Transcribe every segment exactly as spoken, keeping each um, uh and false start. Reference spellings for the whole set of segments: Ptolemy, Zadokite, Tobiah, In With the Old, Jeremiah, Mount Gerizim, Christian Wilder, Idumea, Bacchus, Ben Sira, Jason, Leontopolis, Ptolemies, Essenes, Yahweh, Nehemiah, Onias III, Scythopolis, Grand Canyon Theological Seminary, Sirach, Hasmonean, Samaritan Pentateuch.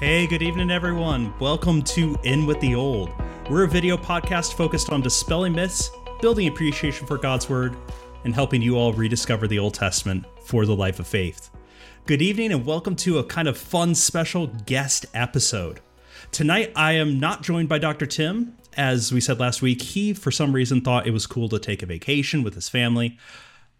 Hey, good evening, everyone. Welcome to In With The Old. We're a video podcast focused on dispelling myths, building appreciation for God's Word, and helping you all rediscover the Old Testament for the life of faith. Good evening and welcome to a kind of fun special guest episode. Tonight, I am not joined by Doctor Tim. As we said last week, he, for some reason, thought it was cool to take a vacation with his family.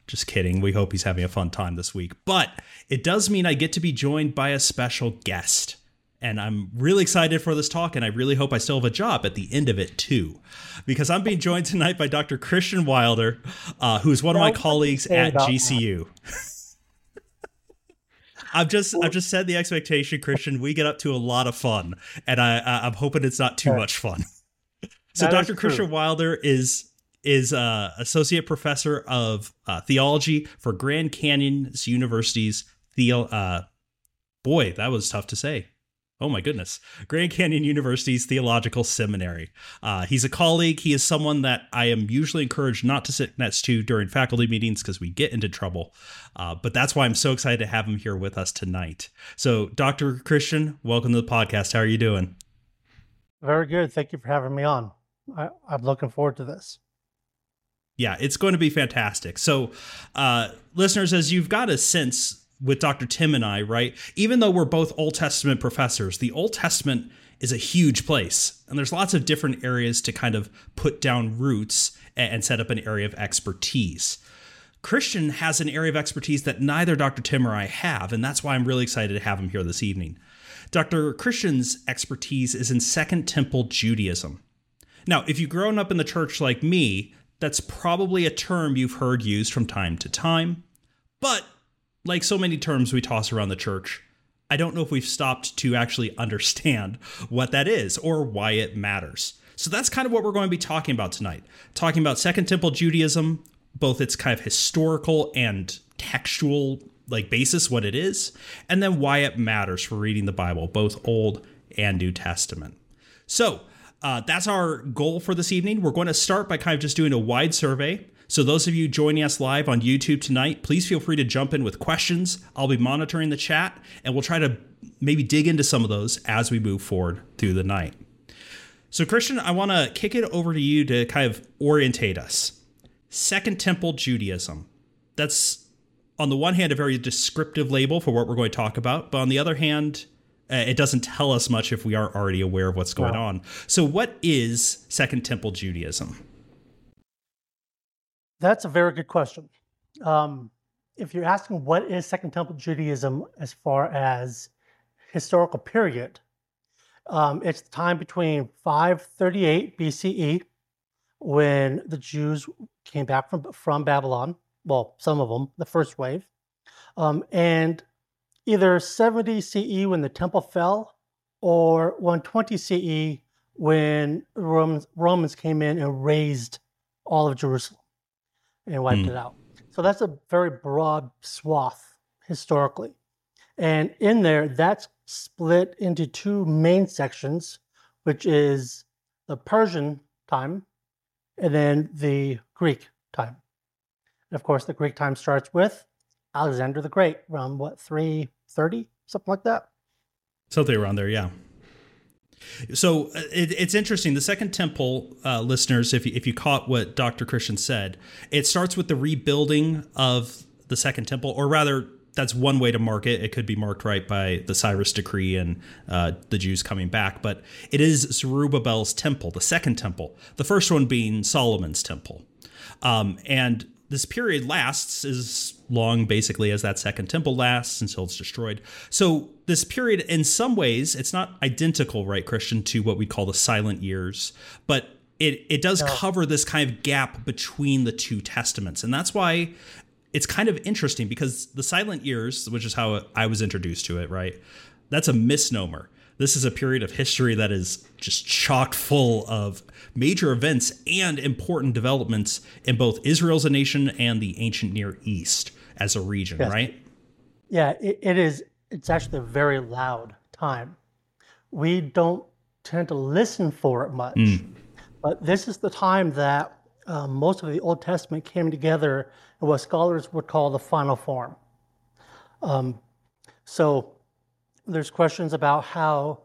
Just kidding. We hope he's having a fun time this week. But it does mean I get to be joined by a special guest. And I'm really excited for this talk, and I really hope I still have a job at the end of it, too. Because I'm being joined tonight by Doctor Christian Wilder, uh, who is one of my colleagues at G C U. I've just I've just set the expectation, Christian. We get up to a lot of fun, and I, I I'm hoping it's not too much fun. So Doctor Christian Wilder is is uh, associate professor of uh, theology for Grand Canyon University's Theo. Uh, boy, that was tough to say. Oh my goodness, Grand Canyon University's Theological Seminary. Uh, he's a colleague. He is someone that I am usually encouraged not to sit next to during faculty meetings because we get into trouble. Uh, but that's why I'm so excited to have him here with us tonight. So, Doctor Christian, welcome to the podcast. How are you doing? Very good. Thank you for having me on. I, I'm looking forward to this. Yeah, it's going to be fantastic. So, uh, listeners, as you've got a sense with Doctor Tim and I, right? Even though we're both Old Testament professors, the Old Testament is a huge place. And there's lots of different areas to kind of put down roots and set up an area of expertise. Christian has an area of expertise that neither Doctor Tim or I have, and that's why I'm really excited to have him here this evening. Doctor Christian's expertise is in Second Temple Judaism. Now, if you've grown up in the church like me, that's probably a term you've heard used from time to time. But like so many terms we toss around the church, I don't know if we've stopped to actually understand what that is or why it matters. So that's kind of what we're going to be talking about tonight. Talking about Second Temple Judaism, both its kind of historical and textual like basis, what it is, and then why it matters for reading the Bible, both Old and New Testament. So uh, that's our goal for this evening. We're going to start by kind of just doing a wide survey. So those of you joining us live on YouTube tonight, please feel free to jump in with questions. I'll be monitoring the chat, and we'll try to maybe dig into some of those as we move forward through the night. So Christian, I want to kick it over to you to kind of orientate us. Second Temple Judaism. That's, on the one hand, a very descriptive label for what we're going to talk about, but on the other hand, uh, it doesn't tell us much if we aren't already aware of what's going wow. on. So what is Second Temple Judaism? That's a very good question. Um, if you're asking what is Second Temple Judaism as far as historical period, um, it's the time between five thirty-eight B C E, when the Jews came back from, from Babylon, well, some of them, the first wave, um, and either seventy C E when the temple fell, or one twenty C E when Romans, Romans came in and razed all of Jerusalem and wiped mm. it out. So that's a very broad swath historically. And in there, that's split into two main sections, which is the Persian time and then the Greek time. And of course, the Greek time starts with Alexander the Great, around what, three thirty, something like that? Something around there, yeah. So it, it's interesting. The Second Temple, uh, listeners, if you, if you caught what Doctor Christian said, it starts with the rebuilding of the Second Temple, or rather, that's one way to mark it. It could be marked right by the Cyrus decree and uh, the Jews coming back. But it is Zerubbabel's temple, the Second Temple, the first one being Solomon's temple. Um, and this period lasts as long, basically, as that Second Temple lasts until it's destroyed. So this period, in some ways, it's not identical, right, Christian, to what we call the Silent Years, but it, it does no. cover this kind of gap between the two testaments. And that's why it's kind of interesting, because the Silent Years, which is how I was introduced to it, right, that's a misnomer. This is a period of history that is just chock full of major events and important developments in both Israel as a nation and the ancient Near East as a region, yes. right? Yeah, it, it is. It's actually a very loud time. We don't tend to listen for it much, mm. but this is the time that uh, most of the Old Testament came together in what scholars would call the final form. Um, so There's questions about how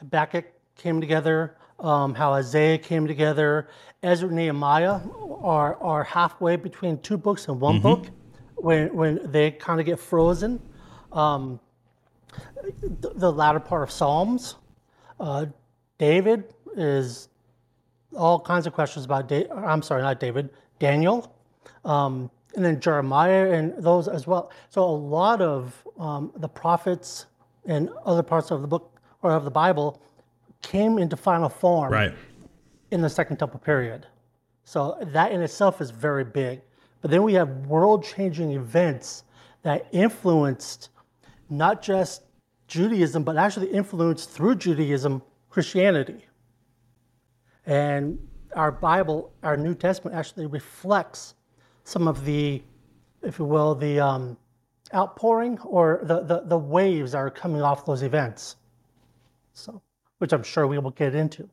Habakkuk came together, um, how Isaiah came together. Ezra and Nehemiah are are halfway between two books and one mm-hmm. book when when they kind of get frozen. Um, the, the latter part of Psalms, uh, David is all kinds of questions about. Da- I'm sorry, not David, Daniel. Um, And then Jeremiah and those as well. So a lot of um, the prophets and other parts of the book or of the Bible came into final form right. in the Second Temple period. So that in itself is very big. But then we have world-changing events that influenced not just Judaism, but actually influenced through Judaism Christianity. And our Bible, our New Testament, actually reflects some of the, if you will, the um, outpouring or the, the, the waves are coming off those events. So, which I'm sure we will get into.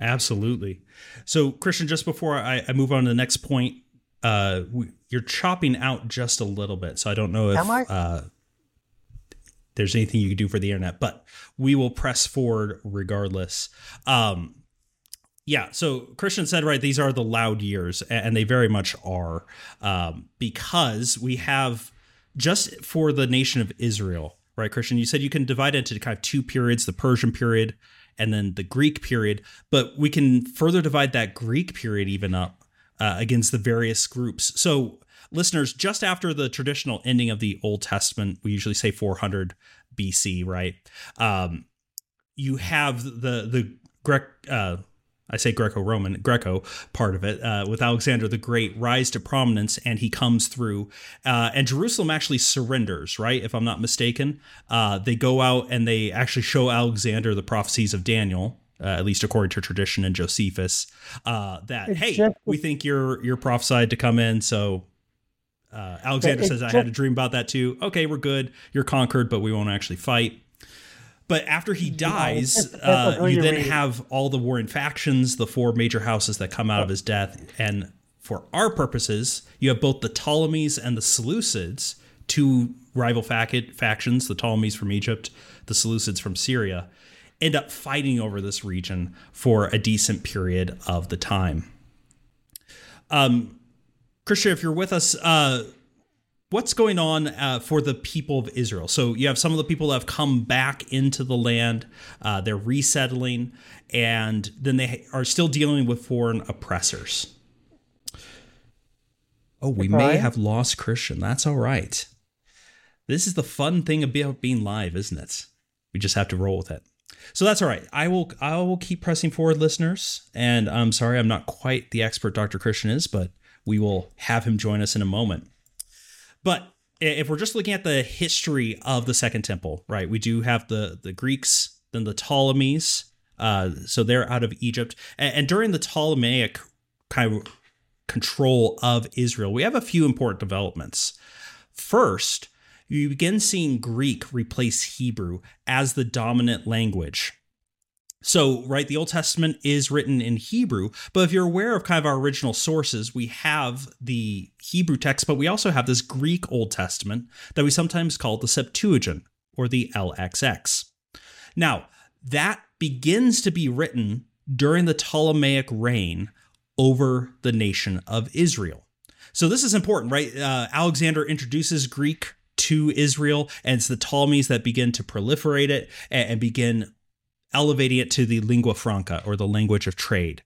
Absolutely. So, Christian, just before I, I move on to the next point, uh, we, you're chopping out just a little bit, so I don't know if Am I? Uh, there's anything you can do for the internet, but we will press forward regardless. Um, Yeah, so Christian said, right, these are the loud years, and they very much are, um, because we have, just for the nation of Israel, right, Christian, you said you can divide it into kind of two periods, the Persian period and then the Greek period, but we can further divide that Greek period even up uh, against the various groups. So, listeners, just after the traditional ending of the Old Testament, we usually say four hundred B C, right, um, you have the, the Greek... Uh, I say Greco-Roman, Greco part of it, uh, with Alexander the Great rise to prominence, and he comes through. Uh, and Jerusalem actually surrenders, right, if I'm not mistaken. Uh, they go out and they actually show Alexander the prophecies of Daniel, uh, at least according to tradition and Josephus, uh, that, it's hey, just, we think you're you're prophesied to come in. So uh, Alexander says, just, I had a dream about that too. Okay, we're good. You're conquered, but we won't actually fight. But after he dies, uh, you then have all the warring factions, the four major houses that come out of his death. And for our purposes, you have both the Ptolemies and the Seleucids, two rival fac- factions, the Ptolemies from Egypt, the Seleucids from Syria, end up fighting over this region for a decent period of the time. Um, Christian, if you're with us... Uh, What's going on uh, for the people of Israel? So you have some of the people that have come back into the land. Uh, they're resettling, and then they are still dealing with foreign oppressors. Oh, we may have lost Christian. That's all right. This is the fun thing about being live, isn't it? We just have to roll with it. So that's all right. I will I will keep pressing forward, listeners. And I'm sorry I'm not quite the expert Doctor Christian is, but we will have him join us in a moment. But if we're just looking at the history of the Second Temple, right, we do have the, the Greeks, then the Ptolemies. Uh, so they're out of Egypt. And, and during the Ptolemaic kind of control of Israel, we have a few important developments. First, you begin seeing Greek replace Hebrew as the dominant language. So, right, the Old Testament is written in Hebrew, but if you're aware of kind of our original sources, we have the Hebrew text, but we also have this Greek Old Testament that we sometimes call the Septuagint, or the L X X. Now, that begins to be written during the Ptolemaic reign over the nation of Israel. So this is important, right? Uh, Alexander introduces Greek to Israel, and it's the Ptolemies that begin to proliferate it and, and begin elevating it to the lingua franca, or the language of trade.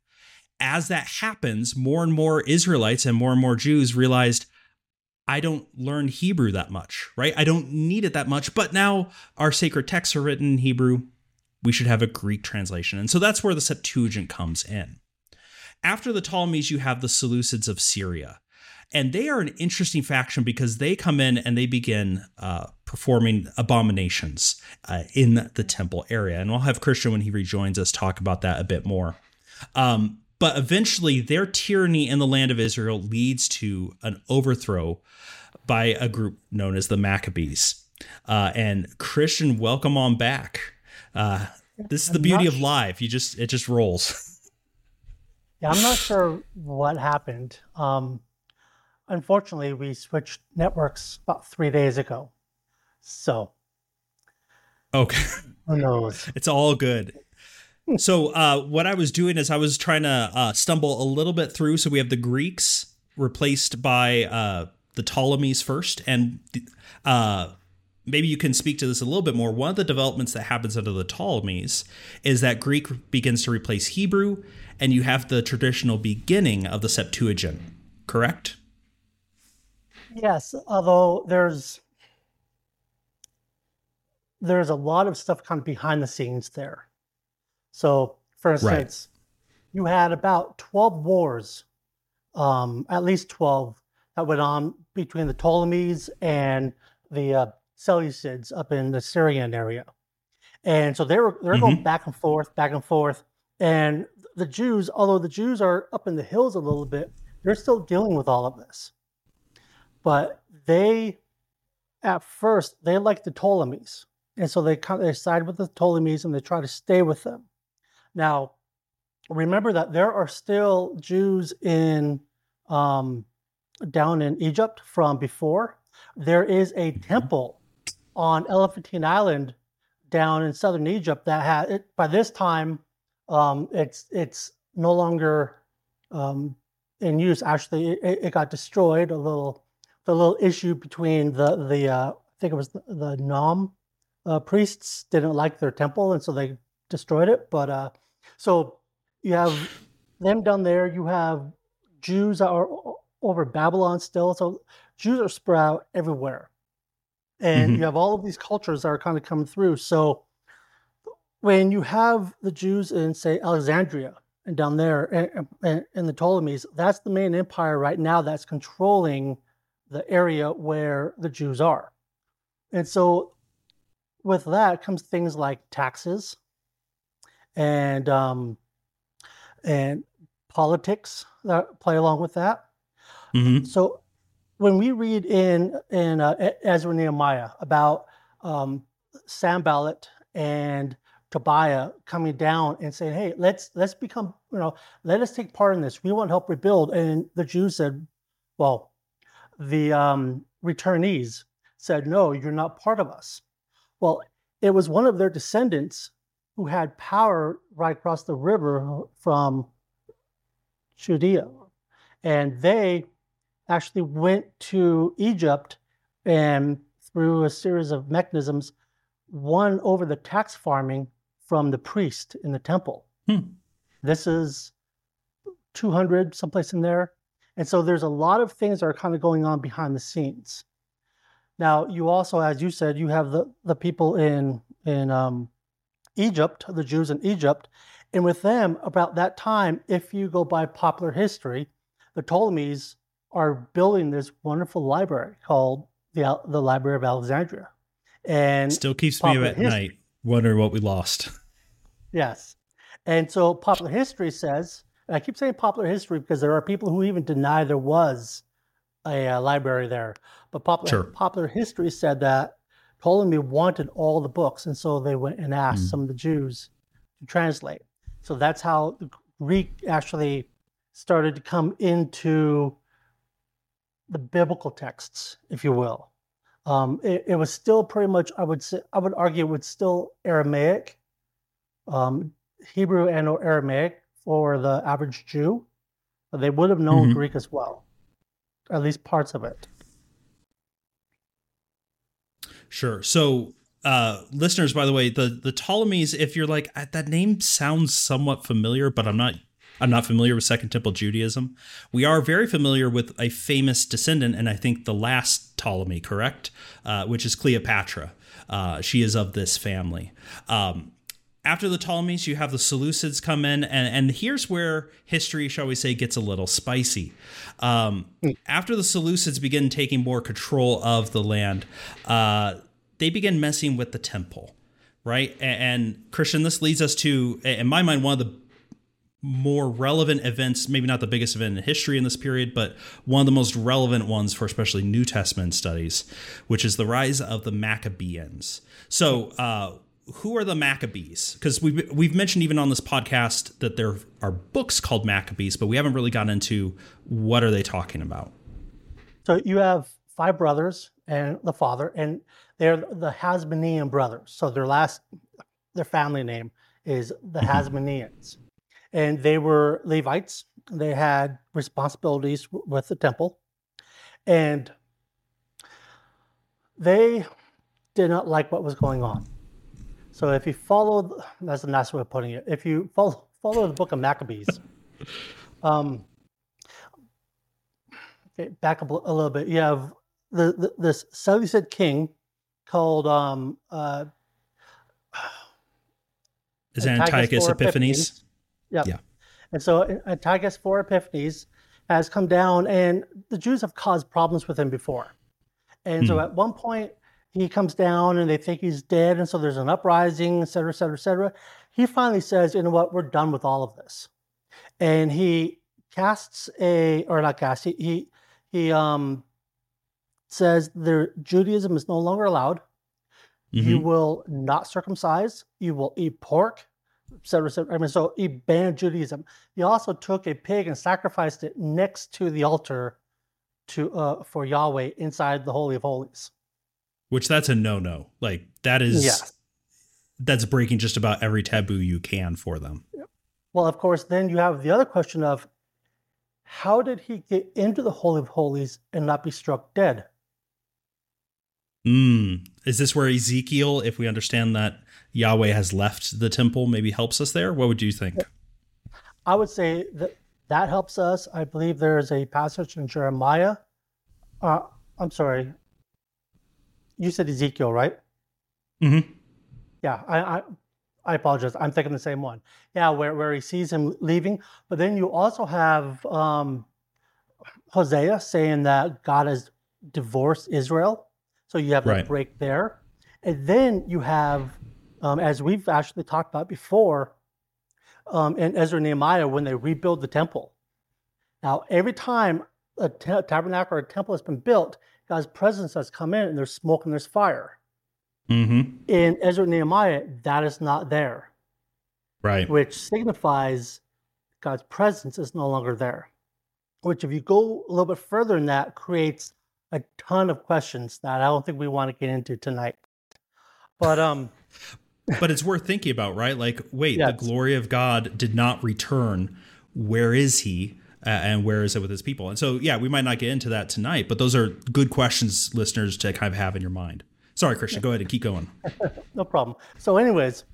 As that happens, more and more Israelites and more and more Jews realized, I don't learn Hebrew that much, right? I don't need it that much, but now our sacred texts are written in Hebrew. We should have a Greek translation. And so that's where the Septuagint comes in. After the Ptolemies, you have the Seleucids of Syria. And they are an interesting faction because they come in and they begin uh, performing abominations uh, in the temple area. And we'll have Christian, when he rejoins us, talk about that a bit more. Um, but eventually their tyranny in the land of Israel leads to an overthrow by a group known as the Maccabees. Uh, and Christian, welcome on back. Uh, this is the beauty of live. You just it just rolls. Yeah, I'm not sure what happened. Um Unfortunately, we switched networks about three days ago. So. Okay. Who knows? It's all good. So uh, what I was doing is I was trying to uh, stumble a little bit through. So we have the Greeks replaced by uh, the Ptolemies first. And uh, maybe you can speak to this a little bit more. One of the developments that happens under the Ptolemies is that Greek begins to replace Hebrew, and you have the traditional beginning of the Septuagint, correct? Yes, although there's there's a lot of stuff kind of behind the scenes there. So, for instance, right. You had about twelve wars, um, at least twelve, that went on between the Ptolemies and the uh, Seleucids up in the Syrian area. And so they were they're mm-hmm. going back and forth, back and forth. And the Jews, although the Jews are up in the hills a little bit, they're still dealing with all of this. But they, at first, they like the Ptolemies. And so they they side with the Ptolemies and they try to stay with them. Now, remember that there are still Jews in um, down in Egypt from before. There is a temple on Elephantine Island down in southern Egypt that had it, by this time um, it's it's no longer um, in use. Actually, it, it got destroyed. A little the little issue between the the uh, I think it was the, the Nom uh, priests didn't like their temple, and so they destroyed it. But uh, so you have them down there. You have Jews that are over Babylon still. So Jews are spread out everywhere, and mm-hmm. you have all of these cultures that are kind of coming through. So when you have the Jews in, say, Alexandria and down there, and, and, and the Ptolemies, that's the main empire right now that's controlling the area where the Jews are. And so with that comes things like taxes. And um, and politics that play along with that. Mm-hmm. So when we read in in uh, Ezra and Nehemiah about um, Sanballat and Tobiah coming down and saying, "Hey, let's let's become you know let us take part in this. We want help rebuild." And the Jews said, "Well, the um, returnees said, no, you're not part of us." Well, it was one of their descendants who had power right across the river from Judea. And they actually went to Egypt and, through a series of mechanisms, won over the tax farming from the priest in the temple. Hmm. This is two hundred, someplace in there. And so there's a lot of things that are kind of going on behind the scenes. Now, you also, as you said, you have the, the people in in um, Egypt, the Jews in Egypt, and with them about that time, if you go by popular history, the Ptolemies are building this wonderful library called the the Library of Alexandria, and still keeps me up at night wondering what we lost. Yes, and so popular history says, and I keep saying popular history because there are people who even deny there was a uh, library there, but popular sure. popular history said that Ptolemy wanted all the books, and so they went and asked mm. some of the Jews to translate. So that's how the Greek actually started to come into the biblical texts, if you will. Um, it, it was still pretty much, I would say, I would argue, it was still Aramaic, um, Hebrew and or Aramaic for the average Jew, but they would have known mm-hmm. Greek as well, at least parts of it. Sure. So, uh, listeners, by the way, the, the Ptolemies, if you're like, that name sounds somewhat familiar, but I'm not I'm not familiar with Second Temple Judaism. We are very familiar with a famous descendant, and I think the last Ptolemy, correct, uh, which is Cleopatra. Uh, she is of this family. Um, after the Ptolemies, you have the Seleucids come in, and, and here's where history, shall we say, gets a little spicy. Um, after the Seleucids begin taking more control of the land, uh, they begin messing with the temple, right? And, and Christian, this leads us to, in my mind, one of the more relevant events, maybe not the biggest event in history in this period, but one of the most relevant ones for especially New Testament studies, which is the rise of the Maccabees. So uh, who are the Maccabees? Because we've, we've mentioned even on this podcast that there are books called Maccabees, but we haven't really gotten into what are they talking about. So you have five brothers and the father, and they're the Hasmonean brothers. So their last, their family name is the Hasmoneans. And they were Levites. They had responsibilities w- with the temple. And they did not like what was going on. So if you follow, that's a nice way of putting it, if you follow, follow the book of Maccabees, um, okay, back up a little bit, you have the, the, this Seleucid king called um, uh, is Antiochus, Antiochus Epiphanes. Epiphanes. Yep. Yeah. And so Antiochus the Fourth Epiphanes has come down, and the Jews have caused problems with him before. And hmm. so at one point, he comes down, and they think he's dead, and so there's an uprising, et cetera, et cetera, et cetera. He finally says, you know what, we're done with all of this. And he casts a, or not casts, he he, he um, says their Judaism is no longer allowed. Mm-hmm. You will not circumcise. You will eat pork. Et cetera, et cetera. I mean, so he banned Judaism. He also took a pig and sacrificed it next to the altar to uh, for Yahweh inside the Holy of Holies. Which that's a no-no. Like that is, yes. That's breaking just about every taboo you can for them. Well, of course, then you have the other question of how did he get into the Holy of Holies and not be struck dead? Mm. Is this where Ezekiel, if we understand that Yahweh has left the temple, maybe helps us there? What would you think? I would say that that helps us. I believe there is a passage in Jeremiah. Uh, I'm sorry. You said Ezekiel, right? Mm-hmm. Yeah, I, I I apologize. I'm thinking the same one. Yeah, where, where he sees him leaving. But then you also have um, Hosea saying that God has divorced Israel. So you have right. a break there. And then you have, um, as we've actually talked about before, um, in Ezra and Nehemiah, when they rebuild the temple. Now, every time a t- tabernacle or a temple has been built, God's presence has come in, and there's smoke and there's fire. Mm-hmm. In Ezra and Nehemiah, that is not there. Right. Which signifies God's presence is no longer there. Which, if you go a little bit further than that, creates a ton of questions that I don't think we want to get into tonight. But um, but it's worth thinking about, right? Like, wait, yes. The glory of God did not return. Where is he? Uh, and where is it with his people? And so, yeah, we might not get into that tonight, but those are good questions, listeners, to kind of have in your mind. Sorry, Christian, go ahead and keep going. No problem. So anyways,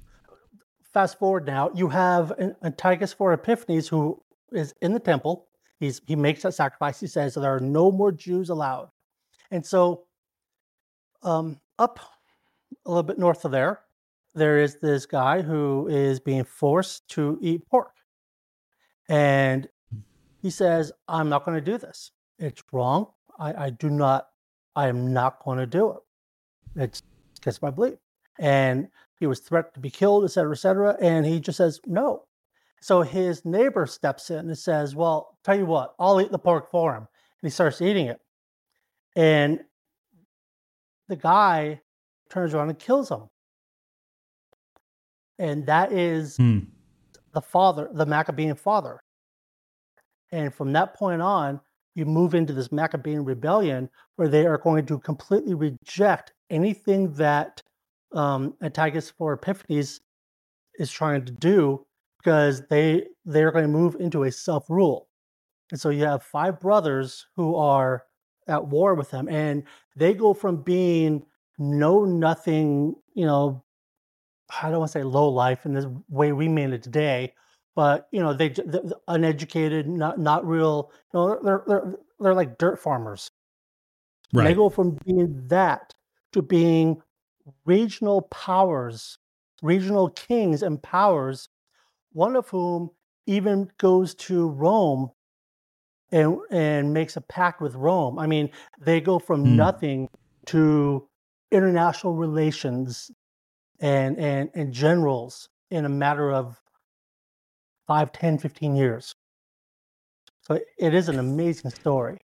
fast forward now, you have Antiochus the Fourth Epiphanes, who is in the temple. He's, he makes that sacrifice. He says, there are no more Jews allowed. And so um, up a little bit north of there, there is this guy who is being forced to eat pork. And he says, I'm not going to do this. It's wrong. I, I do not, I am not going to do it. It's against my belief. And he was threatened to be killed, et cetera, et cetera. And he just says, no. So his neighbor steps in and says, well, tell you what, I'll eat the pork for him. And he starts eating it. And the guy turns around and kills him. And that is hmm. the father, the Maccabean father. And from that point on, you move into this Maccabean rebellion where they are going to completely reject anything that um, Antiochus the Fourth Epiphanes is trying to do, because they, they're going to move into a self-rule. And so you have five brothers who are at war with them, and they go from being no nothing, you know, I don't want to say low life in this way we mean it today, but, you know, they uneducated, not not real, you know, they're, they're, they're like dirt farmers. Right. They go from being that to being regional powers, regional kings and powers, one of whom even goes to Rome and and makes a pact with Rome. I mean, they go from mm. nothing to international relations and, and, and generals in a matter of five, ten, fifteen years. So it is an amazing story.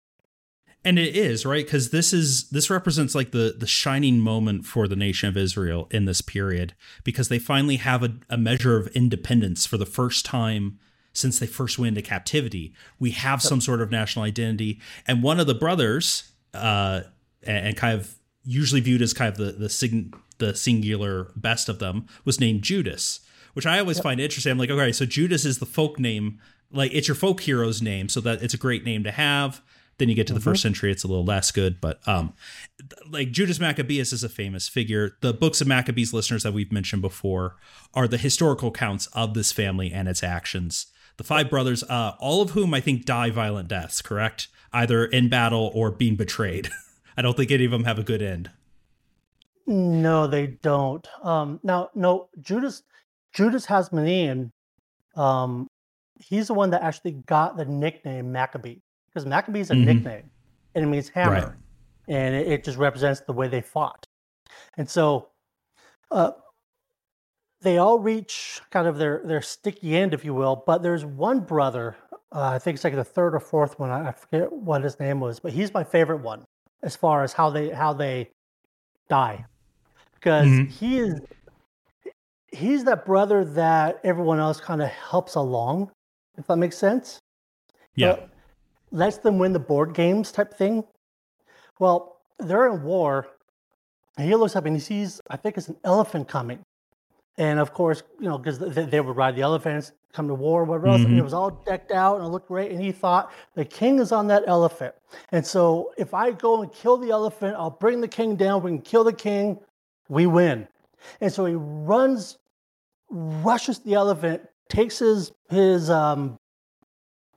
And it is, right? Because this is this represents like the the shining moment for the nation of Israel in this period, because they finally have a, a measure of independence for the first time since they first went into captivity. We have some sort of national identity. And one of the brothers, uh, and, and kind of usually viewed as kind of the the, sing, the singular best of them, was named Judas, which I always yep. find interesting. I'm like, okay, so Judas is the folk name, like it's your folk hero's name, so that it's a great name to have. Then you get to the mm-hmm. first century, it's a little less good, but um, like Judas Maccabeus is a famous figure. The books of Maccabees listeners that we've mentioned before are the historical accounts of this family and its actions. The five brothers, uh, all of whom I think die violent deaths, correct? Either in battle or being betrayed. I don't think any of them have a good end. No, they don't. Um, now, no, Judas, Judas Hasmonean, um, he's the one that actually got the nickname Maccabee. Because Maccabee is a mm-hmm. nickname, and it means hammer, right. and it, it just represents the way they fought. And so uh, they all reach kind of their, their sticky end, if you will, but there's one brother, uh, I think it's like the third or fourth one, I forget what his name was, but he's my favorite one as far as how they how they die. Because mm-hmm. he is, he's that brother that everyone else kind of helps along, if that makes sense. Yeah. But, lets them win the board games type thing. Well, they're in war, and he looks up and he sees, I think it's an elephant coming. And of course, you know, because they, they would ride the elephants, come to war, whatever else. Mm-hmm. And it was all decked out and it looked great. And he thought, the king is on that elephant. And so if I go and kill the elephant, I'll bring the king down. We can kill the king. We win. And so he runs, rushes the elephant, takes his, his, um,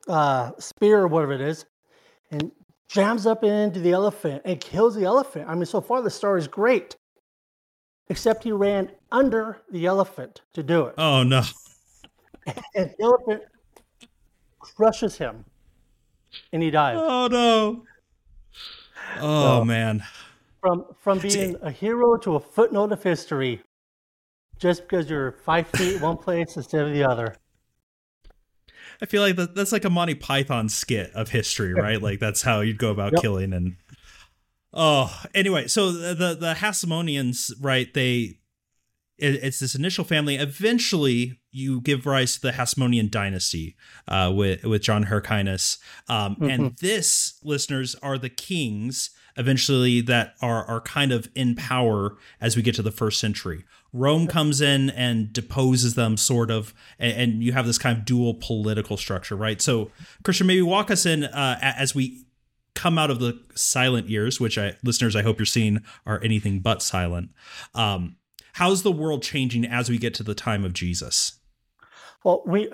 Uh, spear or whatever it is, and jams up into the elephant and kills the elephant. I mean, so far the story is great, except he ran under the elephant to do it. Oh no! And the elephant crushes him, and he dies. Oh no! Oh so, man! From from being a hero to a footnote of history, just because you're five feet one place instead of the other. I feel like that, that's like a Monty Python skit of history, right? Like that's how you'd go about yep. killing. And oh, anyway, so the the, the Hasmoneans, right? They it, it's this initial family. Eventually, you give rise to the Hasmonean dynasty uh, with with John Hyrcanus, um, mm-hmm. and this, listeners, are the kings eventually that are are kind of in power as we get to the first century. Rome comes in and deposes them, sort of, and, and you have this kind of dual political structure, right? So, Christian, maybe walk us in uh, as we come out of the silent years, which I, listeners, I hope you're seeing are anything but silent. Um, how's the world changing as we get to the time of Jesus? Well, we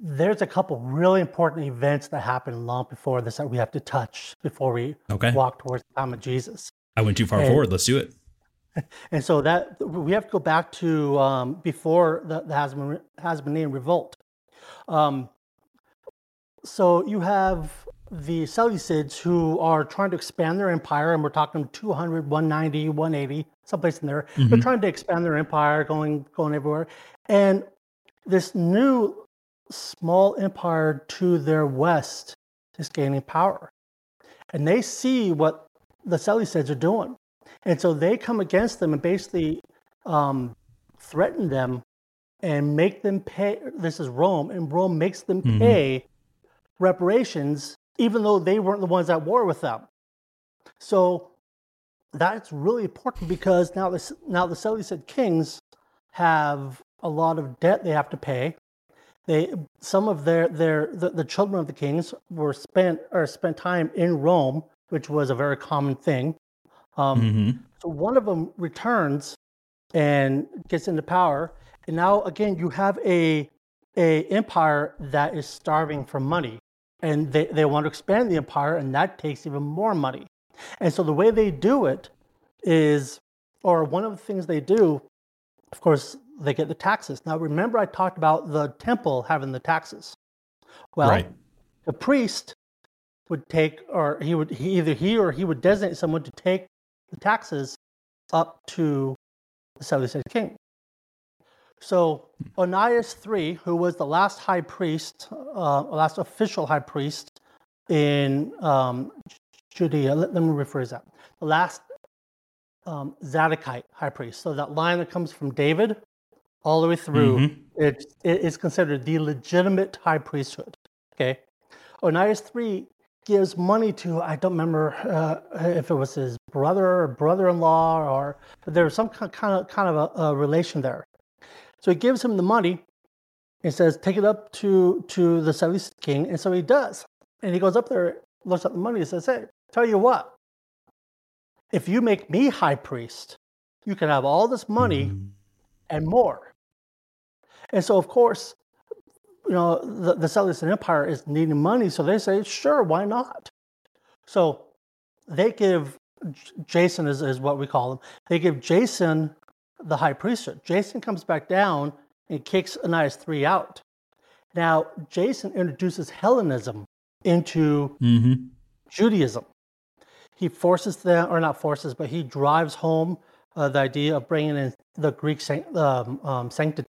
there's a couple really important events that happened long before this that we have to touch before we okay. walk towards the time of Jesus. I went too far and, forward. Let's do it. And so that we have to go back to um, before the, the Hasmonean revolt. Um, so you have the Seleucids who are trying to expand their empire, and we're talking two hundred, one ninety, one eighty, someplace in there. Mm-hmm. They're trying to expand their empire, going going everywhere. And this new small empire to their west is gaining power. And they see what the Seleucids are doing. And so they come against them and basically um, threaten them and make them pay. This is Rome, and Rome makes them mm-hmm. pay reparations, even though they weren't the ones at war with them. So that's really important because now the, now the Seleucid kings have a lot of debt they have to pay. They some of their their the, the children of the kings were spent or spent time in Rome, which was a very common thing. Um, mm-hmm. So one of them returns and gets into power, and now again you have a a empire that is starving for money, and they, they want to expand the empire, and that takes even more money. And so the way they do it is, or one of the things they do, of course, they get the taxes. Now remember, I talked about the temple having the taxes. Well, right. the priest would take, or he would he, either he or he would designate someone to take the taxes up to the Seleucid king. So Onias the third, who was the last high priest, uh, last official high priest in um, Judea, let, let me rephrase that, the last um, Zadokite high priest. So that line that comes from David all the way through, mm-hmm. it, it is considered the legitimate high priesthood. Okay, Onias the third gives money to, I don't remember uh, if it was his brother or brother-in-law, or there was some kind of kind of a, a relation there. So he gives him the money. He says, take it up to, to the Seleucid king. And so he does. And he goes up there, looks at the money, and says, hey, tell you what, if you make me high priest, you can have all this money mm-hmm. and more. And so, of course, you know, the, the Seleucid Empire is needing money, so they say, sure, why not? So they give, Jason is, is what we call him, they give Jason the high priesthood. Jason comes back down and kicks Onias the Third out. Now, Jason introduces Hellenism into mm-hmm. Judaism. He forces them, or not forces, but he drives home uh, the idea of bringing in the Greek san- um, um, sanctity.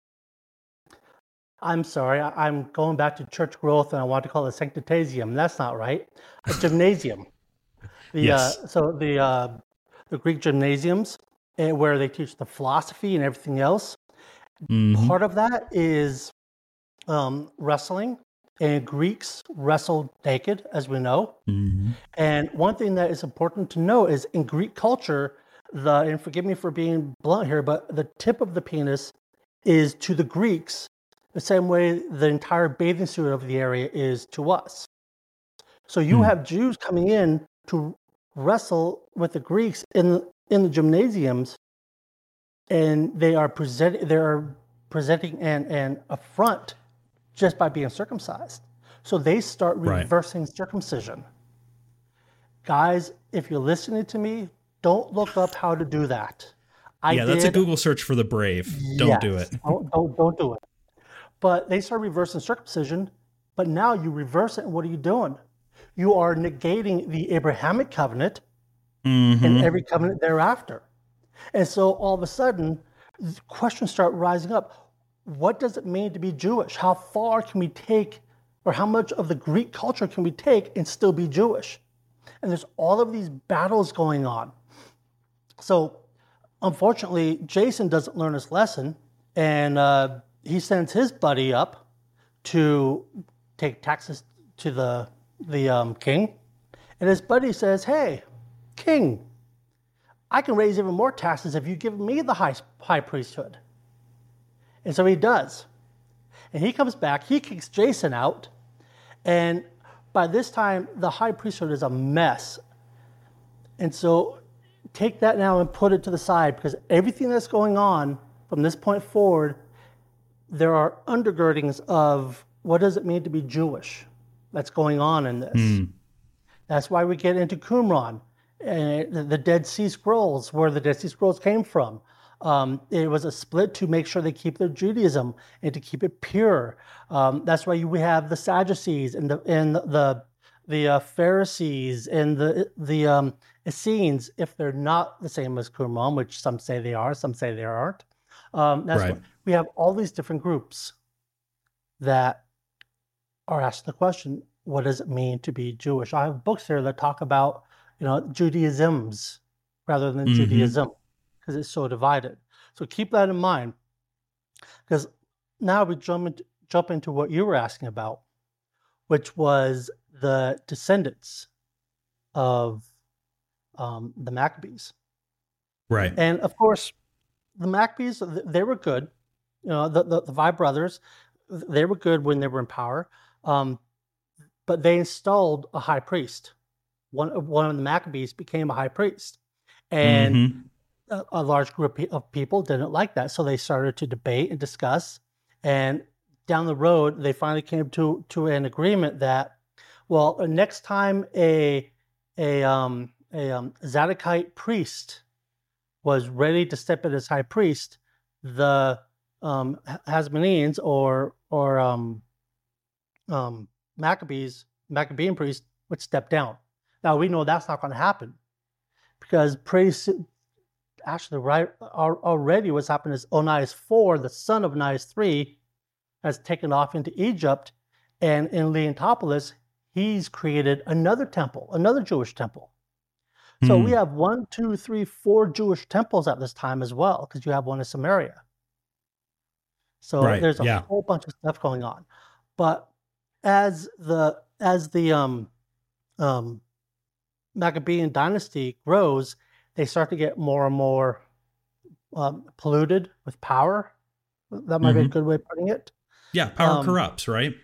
I'm sorry, I'm going back to church growth, and I want to call it sanctitasium. That's not right. A gymnasium. The, yes. Uh, so the uh, the Greek gymnasiums, uh, where they teach the philosophy and everything else. Mm-hmm. Part of that is um, wrestling, and Greeks wrestled naked, as we know. Mm-hmm. And one thing that is important to know is in Greek culture, the and forgive me for being blunt here, but the tip of the penis is to the Greeks the same way the entire bathing suit of the area is to us. So you mm. have Jews coming in to wrestle with the Greeks in in the gymnasiums, and they are present they are presenting an, an affront just by being circumcised. So they start reversing right. circumcision. Guys, if you're listening to me, don't look up how to do that. I yeah, did. That's a Google search for the brave. Don't yes. do it. Don't, don't, don't do it. But they start reversing circumcision, but now you reverse it, and what are you doing? You are negating the Abrahamic covenant mm-hmm. and every covenant thereafter. And so all of a sudden, questions start rising up. What does it mean to be Jewish? How far can we take, or how much of the Greek culture can we take and still be Jewish? And there's all of these battles going on. So unfortunately, Jason doesn't learn his lesson, and uh, he sends his buddy up to take taxes to the the um, king. And his buddy says, hey, king, I can raise even more taxes if you give me the high, high priesthood. And so he does. And he comes back, he kicks Jason out. And by this time, the high priesthood is a mess. And so take that now and put it to the side, because everything that's going on from this point forward, there are undergirdings of what does it mean to be Jewish that's going on in this. Mm. That's why we get into Qumran, and the Dead Sea Scrolls, where the Dead Sea Scrolls came from. Um, it was a split to make sure they keep their Judaism and to keep it pure. Um, that's why you, we have the Sadducees and the and the the uh, Pharisees and the the um, Essenes, if they're not the same as Qumran, which some say they are, some say they aren't. Um, that's right. What, we have all these different groups that are asked the question, what does it mean to be Jewish? I have books here that talk about, you know, Judaisms rather than mm-hmm. Judaism, because it's so divided. So keep that in mind, because now we jump into, jump into what you were asking about, which was the descendants of um, the Maccabees. Right. And of course, the Maccabees, they were good. You know, the, the, the five brothers, they were good when they were in power. Um, but they installed a high priest. One, one of the Maccabees became a high priest. And mm-hmm. a, a large group of people didn't like that. So they started to debate and discuss. And down the road, they finally came to, to an agreement that, well, next time a, a, um, a um, Zadokite priest was ready to step in as high priest, the um, Hasmoneans or or um, um, Maccabees, Maccabean priest would step down. Now we know that's not going to happen, because priest, actually right already what's happened is Onias the Fourth, the son of Onias the Third, has taken off into Egypt, and in Leontopolis he's created another temple, another Jewish temple. So we have one, two, three, four Jewish temples at this time as well, because you have one in Samaria. So right, there's a yeah. whole bunch of stuff going on. But as the as the um, um, Maccabean dynasty grows, they start to get more and more um, polluted with power. That might mm-hmm. be a good way of putting it. Yeah, power um, corrupts, right?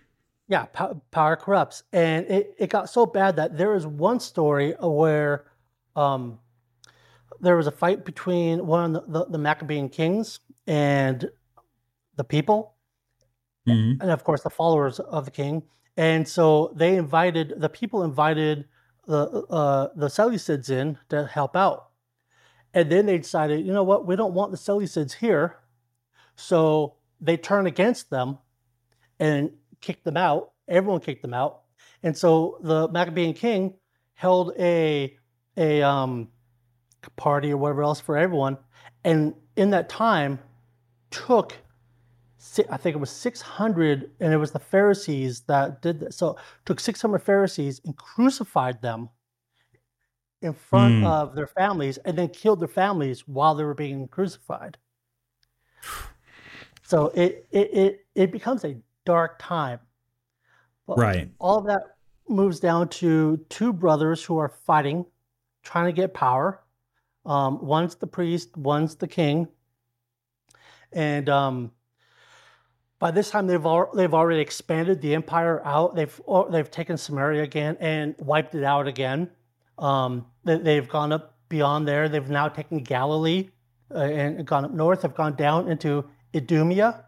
Yeah, po- power corrupts. And it, it got so bad that there is one story where um, there was a fight between one of the, the, the Maccabean kings and the people, mm-hmm. and of course the followers of the king. And so they invited, the people invited the uh, the Seleucids in to help out. And then they decided, you know what, we don't want the Seleucids here. So they turned against them and kicked them out. Everyone kicked them out. And so the Maccabean king held a a um, party or whatever else for everyone. And in that time took, I think it was six hundred, and it was the Pharisees that did this. So took six hundred Pharisees and crucified them in front mm. of their families, and then killed their families while they were being crucified. So it it it, it becomes a dark time. But right. all of that moves down to two brothers who are fighting, trying to get power. Um, one's the priest, one's the king. And um, by this time, they've al- they've already expanded the empire out. They've they've taken Samaria again and wiped it out again. Um, they, they've gone up beyond there. They've now taken Galilee uh, and gone up north. They've gone down into Idumea.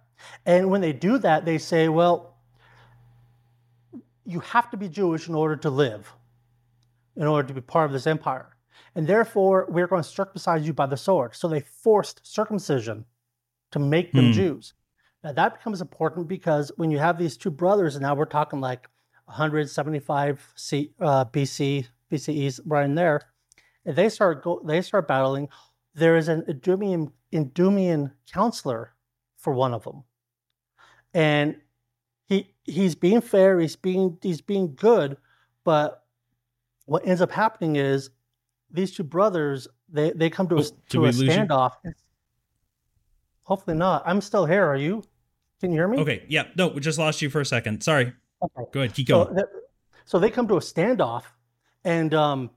And when they do that, they say, well, you have to be Jewish in order to live, in order to be part of this empire. And therefore, we're going to circumcise you by the sword. So they forced circumcision to make them mm. Jews. Now, that becomes important because when you have these two brothers, and now we're talking like one seventy-five C, uh, B C, B C E, right in there, and they start go, they start battling. There is an Idumean, Idumean counselor for one of them, and he he's being fair, he's being he's being good, but what ends up happening is these two brothers they, they come to a, oh, to a standoff. You? Hopefully not. I'm still here. Are you? Can you hear me? Okay. Yeah. No, we just lost you for a second. Sorry. Okay. Go ahead. Keep going. So, that, so they come to a standoff, and um,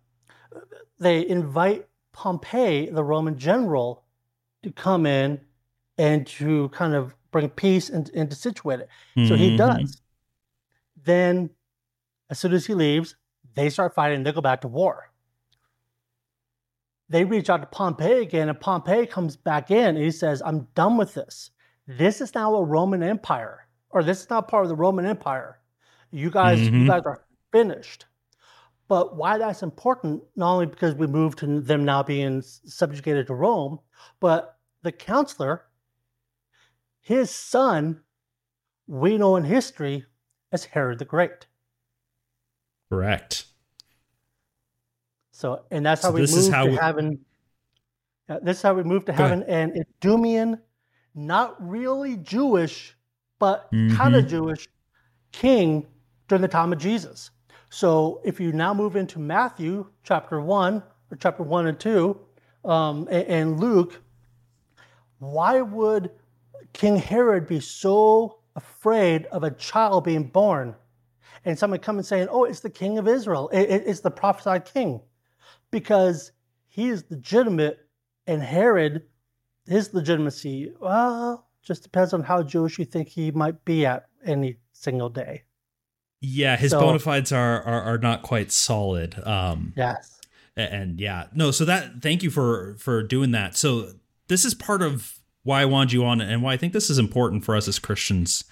they invite Pompey, the Roman general, to come in and to kind of bring peace and, and to situate it. Mm-hmm. So he does. Then, as soon as he leaves, they start fighting. They go back to war. They reach out to Pompey again, and Pompey comes back in, and he says, I'm done with this. This is now a Roman Empire, or this is not part of the Roman Empire. You guys, mm-hmm. you guys are finished. But why that's important, not only because we move to them now being subjugated to Rome, but the counselor, his son, we know in history as Herod the Great. Correct. So, and that's how so we moved to we... having, uh, this is how we moved to Go having ahead. an Idumean, not really Jewish, but mm-hmm. kind of Jewish king during the time of Jesus. So if you now move into Matthew chapter one, or chapter one and two, um, and, and Luke, why would King Herod be so afraid of a child being born? And someone come and saying, oh, it's the king of Israel. It, it, it's the prophesied king. Because he is legitimate, and Herod, his legitimacy, well, just depends on how Jewish you think he might be at any single day. Yeah, his so, bona fides are, are are not quite solid. Um, yes, and, and yeah, no. So that, thank you for for doing that. So this is part of why I wanted you on, and why I think this is important for us as Christians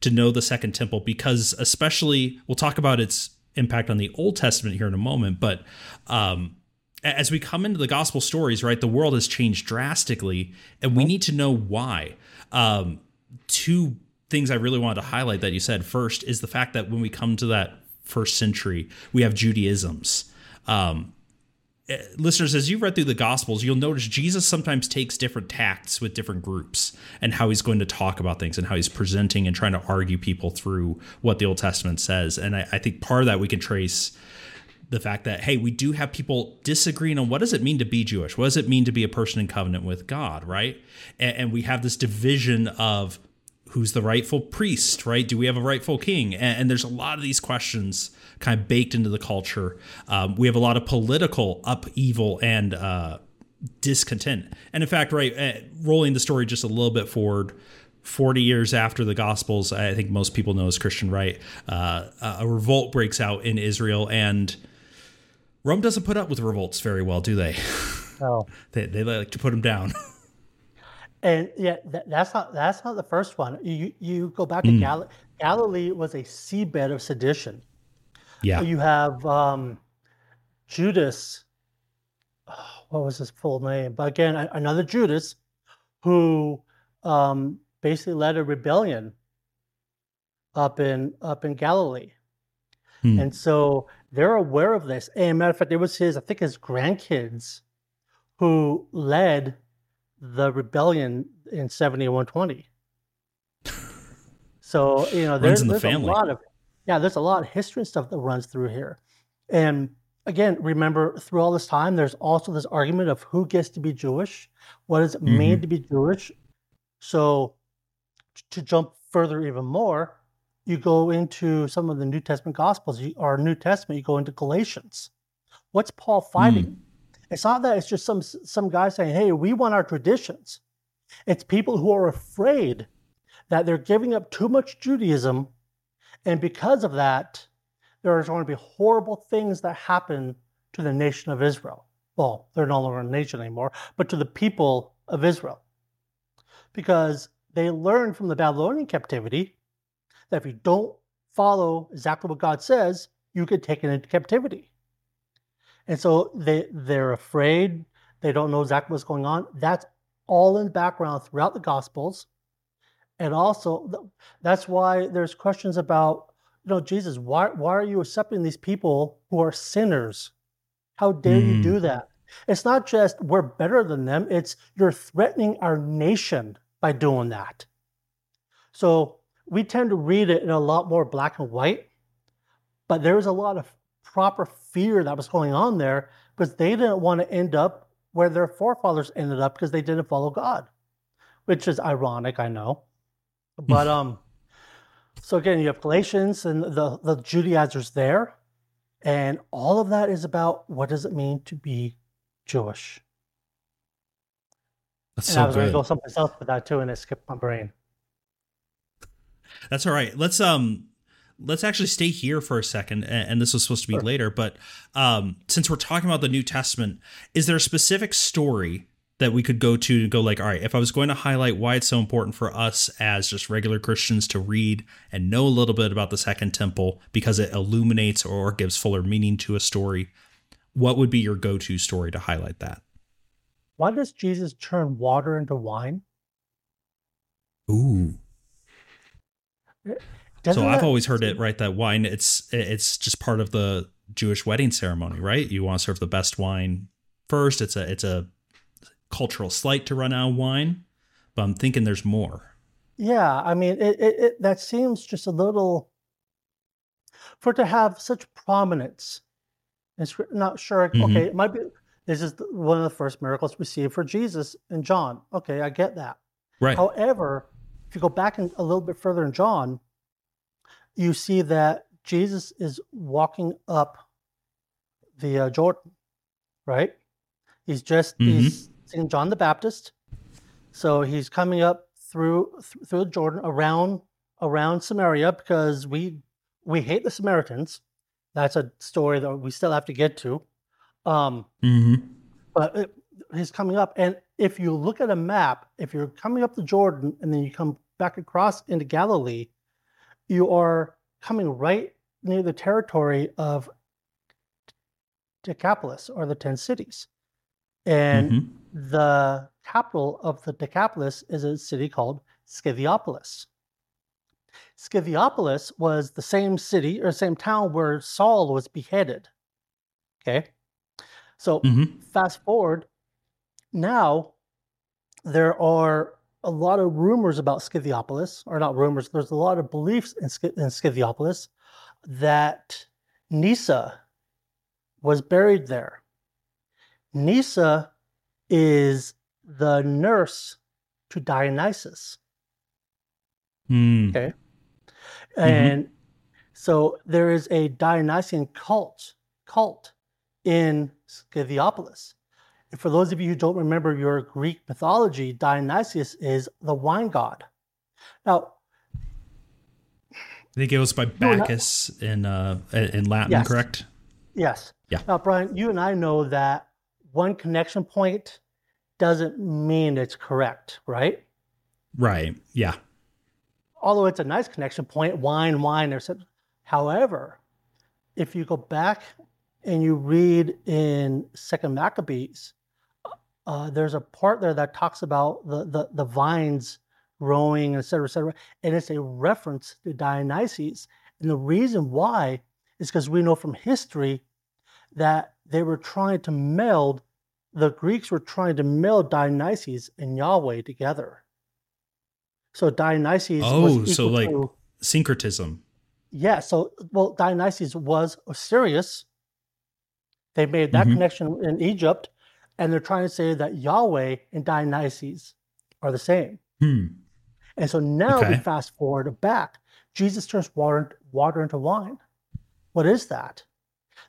to know the Second Temple, because especially we'll talk about its impact on the Old Testament here in a moment, but um, as we come into the gospel stories, right, the world has changed drastically, and we need to know why. Um, two things I really wanted to highlight that you said first is the fact that when we come to that first century, we have Judaisms. Um, listeners, as you've read through the Gospels, you'll notice Jesus sometimes takes different tacts with different groups and how he's going to talk about things and how he's presenting and trying to argue people through what the Old Testament says. And I, I think part of that we can trace the fact that, hey, we do have people disagreeing on what does it mean to be Jewish? What does it mean to be a person in covenant with God, right? And, and we have this division of who's the rightful priest, right? Do we have a rightful king? And, and there's a lot of these questions kind of baked into the culture. Um, we have a lot of political upheaval and uh, discontent. And in fact, right, uh, rolling the story just a little bit forward, forty years after the Gospels, I think most people know as Christian right, uh, a revolt breaks out in Israel, and Rome doesn't put up with revolts very well, do they? Oh, they, they like to put them down. And yeah, that, that's not that's not the first one. You you go back to mm. Gal- Galilee was a seabed of sedition. Yeah, you have um, Judas. Oh, what was his full name? But again, another Judas who um, basically led a rebellion up in up in Galilee, mm. and so they're aware of this. And matter of fact, it was his I think his grandkids who led the rebellion in seventy-one twenty. So, you know, there's, the there's a lot of, yeah, there's a lot of history and stuff that runs through here. And again, remember through all this time, there's also this argument of who gets to be Jewish. What does it mm-hmm. mean to be Jewish? So to jump further even more, you go into some of the New Testament Gospels or New Testament, you go into Galatians. What's Paul fighting? Mm. It's not that it's just some some guy saying, hey, we want our traditions. It's people who are afraid that they're giving up too much Judaism, and because of that, there are going to be horrible things that happen to the nation of Israel. Well, they're no longer a nation anymore, but to the people of Israel. Because they learned from the Babylonian captivity that if you don't follow exactly what God says, you get taken into captivity. And so they, they're afraid, they don't know exactly what's going on. That's all in the background throughout the Gospels. And also, that's why there's questions about, you know, Jesus, why why are you accepting these people who are sinners? How dare mm. you do that? It's not just we're better than them, it's you're threatening our nation by doing that. So we tend to read it in a lot more black and white, but there is a lot of proper fear that was going on there because they didn't want to end up where their forefathers ended up because they didn't follow God, which is ironic, I know. But um, so again, you have Galatians and the, the Judaizers there, and all of that is about what does it mean to be Jewish. That's and so I was going to go someplace else with that too, and it skipped my brain. That's all right. Let's um. Let's actually stay here for a second, and this was supposed to be sure. later, but um, since we're talking about the New Testament, is there a specific story that we could go to and go like, all right, if I was going to highlight why it's so important for us as just regular Christians to read and know a little bit about the Second Temple because it illuminates or gives fuller meaning to a story, what would be your go-to story to highlight that? Why does Jesus turn water into wine? Ooh. Doesn't so I've that, always heard it, right, that wine, it's it's just part of the Jewish wedding ceremony, right? You want to serve the best wine first. It's a it's a cultural slight to run out of wine, but I'm thinking there's more. Yeah, I mean, it, it, it that seems just a little, for it to have such prominence, it's not sure, mm-hmm. okay, it might be, this is one of the first miracles we see for Jesus and John. Okay, I get that. Right. However, if you go back in, a little bit further in John, you see that Jesus is walking up the uh, Jordan, right? He's just, mm-hmm. he's Saint John the Baptist. So he's coming up through th- through the Jordan around around Samaria because we we hate the Samaritans. That's a story that we still have to get to. Um, mm-hmm. But it, he's coming up. And if you look at a map, if you're coming up the Jordan and then you come back across into Galilee, you are coming right near the territory of Decapolis, or the ten cities. And mm-hmm. the capital of the Decapolis is a city called Scythopolis. Scythopolis was the same city or same town where Saul was beheaded. Okay? So mm-hmm. fast forward, now there are a lot of rumors about Scythopolis, or not rumors, there's a lot of beliefs in, Scyth- in Scythopolis that Nysa was buried there. Nysa is the nurse to Dionysus. Mm. Okay. And mm-hmm. so there is a Dionysian cult cult in Scythopolis. And for those of you who don't remember your Greek mythology, Dionysus is the wine god. Now, I think it was by Bacchus I, in uh, in Latin, yes. correct? Yes. Yeah. Now, Brian, you and I know that one connection point doesn't mean it's correct, right? Right. Yeah. Although it's a nice connection point, wine, wine, or something. However, if you go back and you read in Second Maccabees, uh, there's a part there that talks about the the, the vines growing, et cetera, et cetera. And it's a reference to Dionysus. And the reason why is because we know from history that they were trying to meld, the Greeks were trying to meld Dionysus and Yahweh together. So Dionysus oh, was equal so like to, syncretism. Yeah, so, well, Dionysus was Osiris. They made that mm-hmm. connection in Egypt, and they're trying to say that Yahweh and Dionysus are the same. Hmm. And so now okay. we fast forward back. Jesus turns water, water into wine. What is that?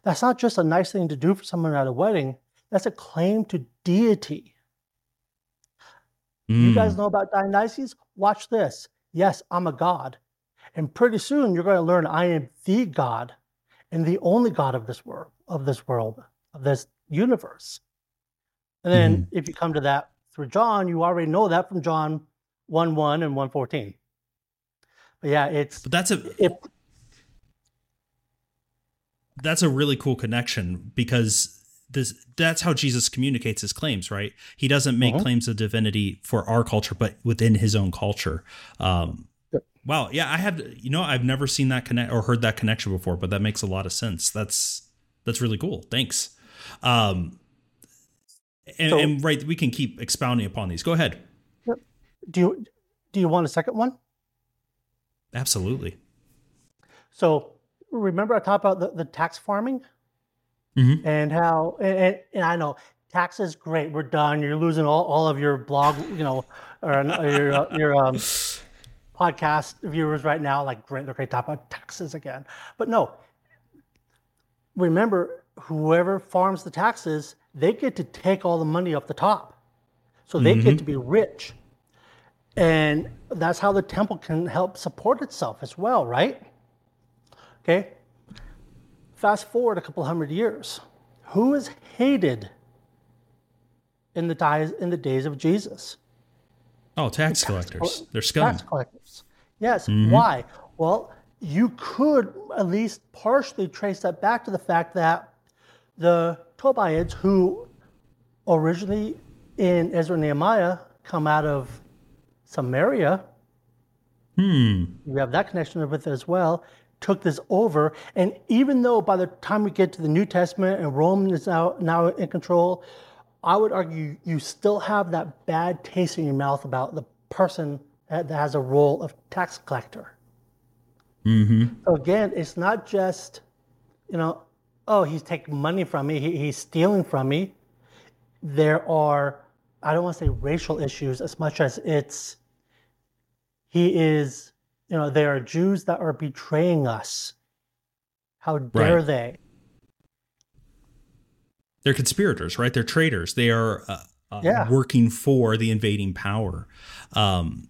That's not just a nice thing to do for someone at a wedding. That's a claim to deity. Mm. You guys know about Dionysus? Watch this. Yes, I'm a god. And pretty soon you're going to learn I am the God and the only God of this world, of this world, of this universe. And then mm. if you come to that through John, you already know that from John one one and one fourteen. But yeah, it's... But that's a... It, that's a really cool connection because this that's how Jesus communicates his claims, right? He doesn't make uh-huh. claims of divinity for our culture, but within his own culture. Um, yeah. Wow. Yeah, I have, you know, I've never seen that connect or heard that connection before, but that makes a lot of sense. That's that's really cool. Thanks. Um, and, so, and right, we can keep expounding upon these. Go ahead. Do you, do you want a second one? Absolutely. So remember I talked about the, the tax farming mm-hmm. and how, and, and I know tax is great. We're done. You're losing all, all of your blog, you know, or your, your um, podcast viewers right now, like great, they're great talk about taxes again. But no, remember whoever farms the taxes, they get to take all the money off the top. So they mm-hmm. get to be rich. And that's how the temple can help support itself as well, right? Okay. Fast forward a couple hundred years. Who is hated in the days in the days of Jesus? Oh, tax, tax collectors. Coll- They're scum. Tax collectors. Yes. Mm-hmm. Why? Well, you could at least partially trace that back to the fact that the Tobiahites, who originally in Ezra and Nehemiah come out of Samaria, hmm. you have that connection with it as well, took this over. And even though by the time we get to the New Testament and Rome is now, now in control, I would argue you still have that bad taste in your mouth about the person that has a role of tax collector. Mm-hmm. So again, it's not just, you know, oh, he's taking money from me, he, he's stealing from me. There are, I don't want to say racial issues as much as it's, he is, you know, they are Jews that are betraying us. How dare right. they? They're conspirators, right? They're traitors. They are uh, uh, yeah. working for the invading power. Um,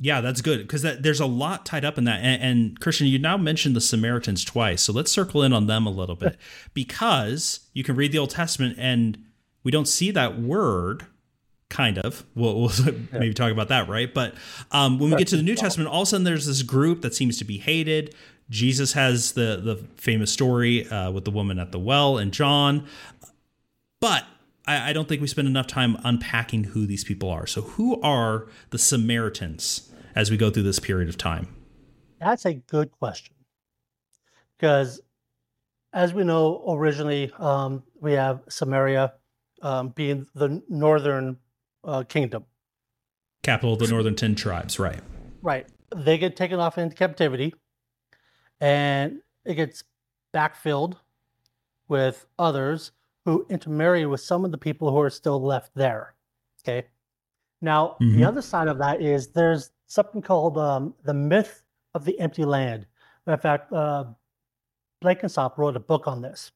yeah, that's good because that, there's a lot tied up in that. And, and Christian, you now mentioned the Samaritans twice. So let's circle in on them a little bit because you can read the Old Testament and we don't see that word. Kind of. We'll, we'll maybe yeah. talk about that, right? But um, when we get to the New Testament, all of a sudden there's this group that seems to be hated. Jesus has the, the famous story uh, with the woman at the well and John. But I, I don't think we spend enough time unpacking who these people are. So who are the Samaritans as we go through this period of time? That's a good question. Because as we know, originally um, we have Samaria um, being the northern Uh, kingdom. Capital of the northern ten tribes, right. Right. They get taken off into captivity and it gets backfilled with others who intermarry with some of the people who are still left there. Okay. Now, mm-hmm. the other side of that is there's something called um, The Myth of the Empty Land. In fact, uh, Blenkinsop wrote a book on this.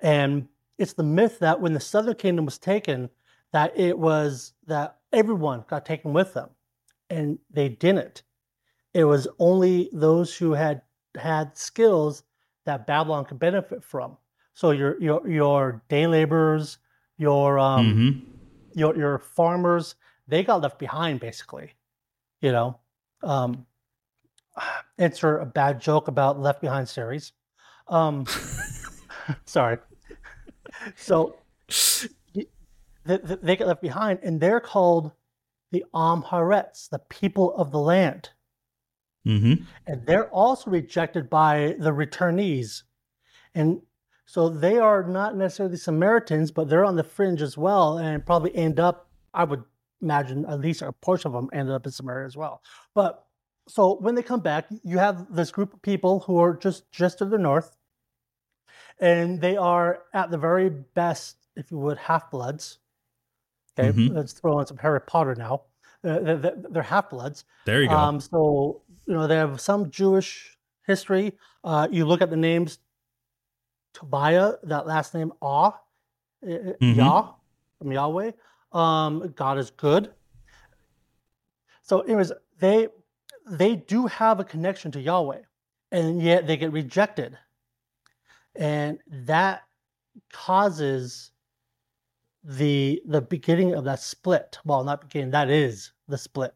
And it's the myth that when the southern kingdom was taken, that it was that everyone got taken with them, and they didn't. It was only those who had had skills that Babylon could benefit from. So your your your day laborers, your um, mm-hmm. your your farmers, they got left behind basically. You know, um, answer a bad joke about Left Behind series. Um, sorry. So they, they get left behind, and they're called the Amharets, the people of the land. Mm-hmm. And they're also rejected by the returnees. And so they are not necessarily Samaritans, but they're on the fringe as well, and probably end up, I would imagine, at least a portion of them ended up in Samaria as well. But so when they come back, you have this group of people who are just, just to the north, and they are at the very best, if you would, half-bloods. Okay, mm-hmm. Let's throw in some Harry Potter now. They're, they're, they're half-bloods. There you go. Um, so, you know, they have some Jewish history. Uh, you look at the names Tobiah, that last name, Ah, mm-hmm. Yah, from Yahweh. Um, God is good. So anyways, they they do have a connection to Yahweh, and yet they get rejected. And that causes the the beginning of that split. Well, not beginning, that is the split.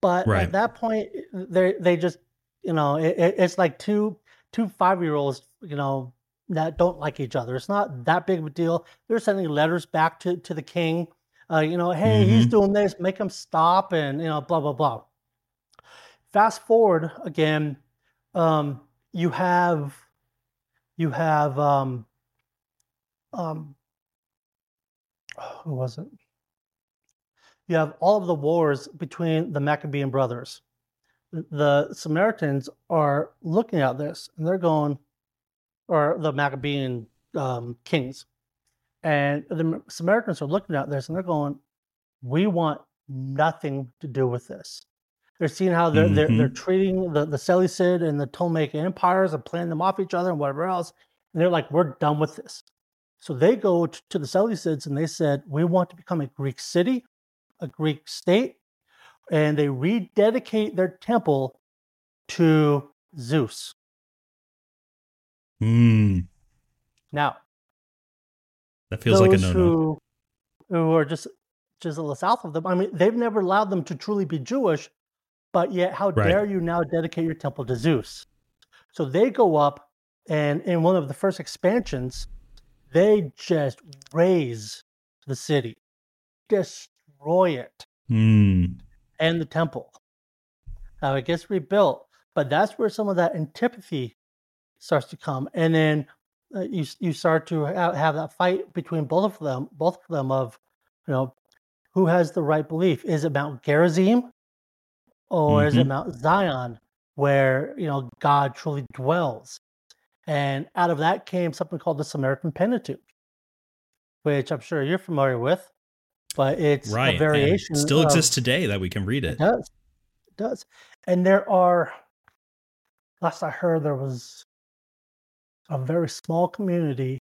But right. At that point, they they just, you know, it, it's like two two five-year-olds, you know, that don't like each other. It's not that big of a deal. They're sending letters back to, to the king, uh, you know, hey, mm-hmm. he's doing this, make him stop, and, you know, blah, blah, blah. Fast forward again, um, you have... You have, um, um, who was it? You have all of the wars between the Maccabean brothers. The Samaritans are looking at this, and they're going, or the Maccabean um, kings. And the Samaritans are looking at this, and they're going, we want nothing to do with this. They're seeing how they're, mm-hmm. they're, they're treating the, the Seleucid and the Ptolemaic empires and playing them off each other and whatever else. And they're like, we're done with this. So they go t- to the Seleucids and they said, we want to become a Greek city, a Greek state. And they rededicate their temple to Zeus. Mm. Now, that feels like a no-no. Who, who are just, just a little south of them, I mean, they've never allowed them to truly be Jewish. But yet, how right. dare you now dedicate your temple to Zeus? So they go up, and in one of the first expansions, they just raise the city, destroy it, mm. and the temple. Now it gets rebuilt, but that's where some of that antipathy starts to come, and then uh, you you start to ha- have that fight between both of them, both of them of, you know, who has the right belief? Is it Mount Gerizim? Or mm-hmm. is it Mount Zion, where, you know, God truly dwells? And out of that came something called the Samaritan Pentateuch, which I'm sure you're familiar with, but it's right. a variation. And it still of, exists today that we can read it. It does. It does. And there are, last I heard, there was a very small community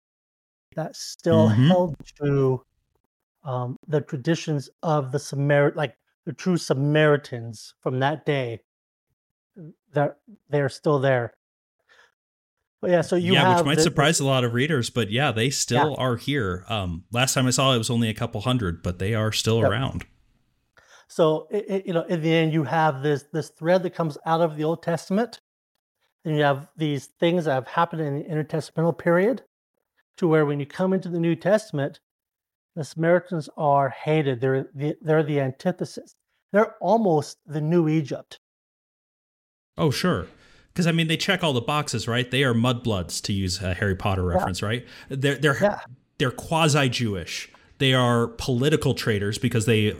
that still mm-hmm. held to um, the traditions of the Samaritan, like, the true Samaritans from that day, that they're still there. But yeah, so you yeah, have which might the, surprise the, a lot of readers, but yeah, they still yeah. are here. Um, last time I saw it was only a couple hundred, but they are still yep. around. So it, it, you know, in the end, you have this this thread that comes out of the Old Testament, and you have these things that have happened in the intertestamental period, to where when you come into the New Testament, the Samaritans are hated. They're the, they're the antithesis. They're almost the new Egypt. Oh, sure. Because, I mean, they check all the boxes, right? They are mudbloods, to use a Harry Potter reference, yeah. right? They're, they're, yeah. they're quasi-Jewish. They are political traitors because they,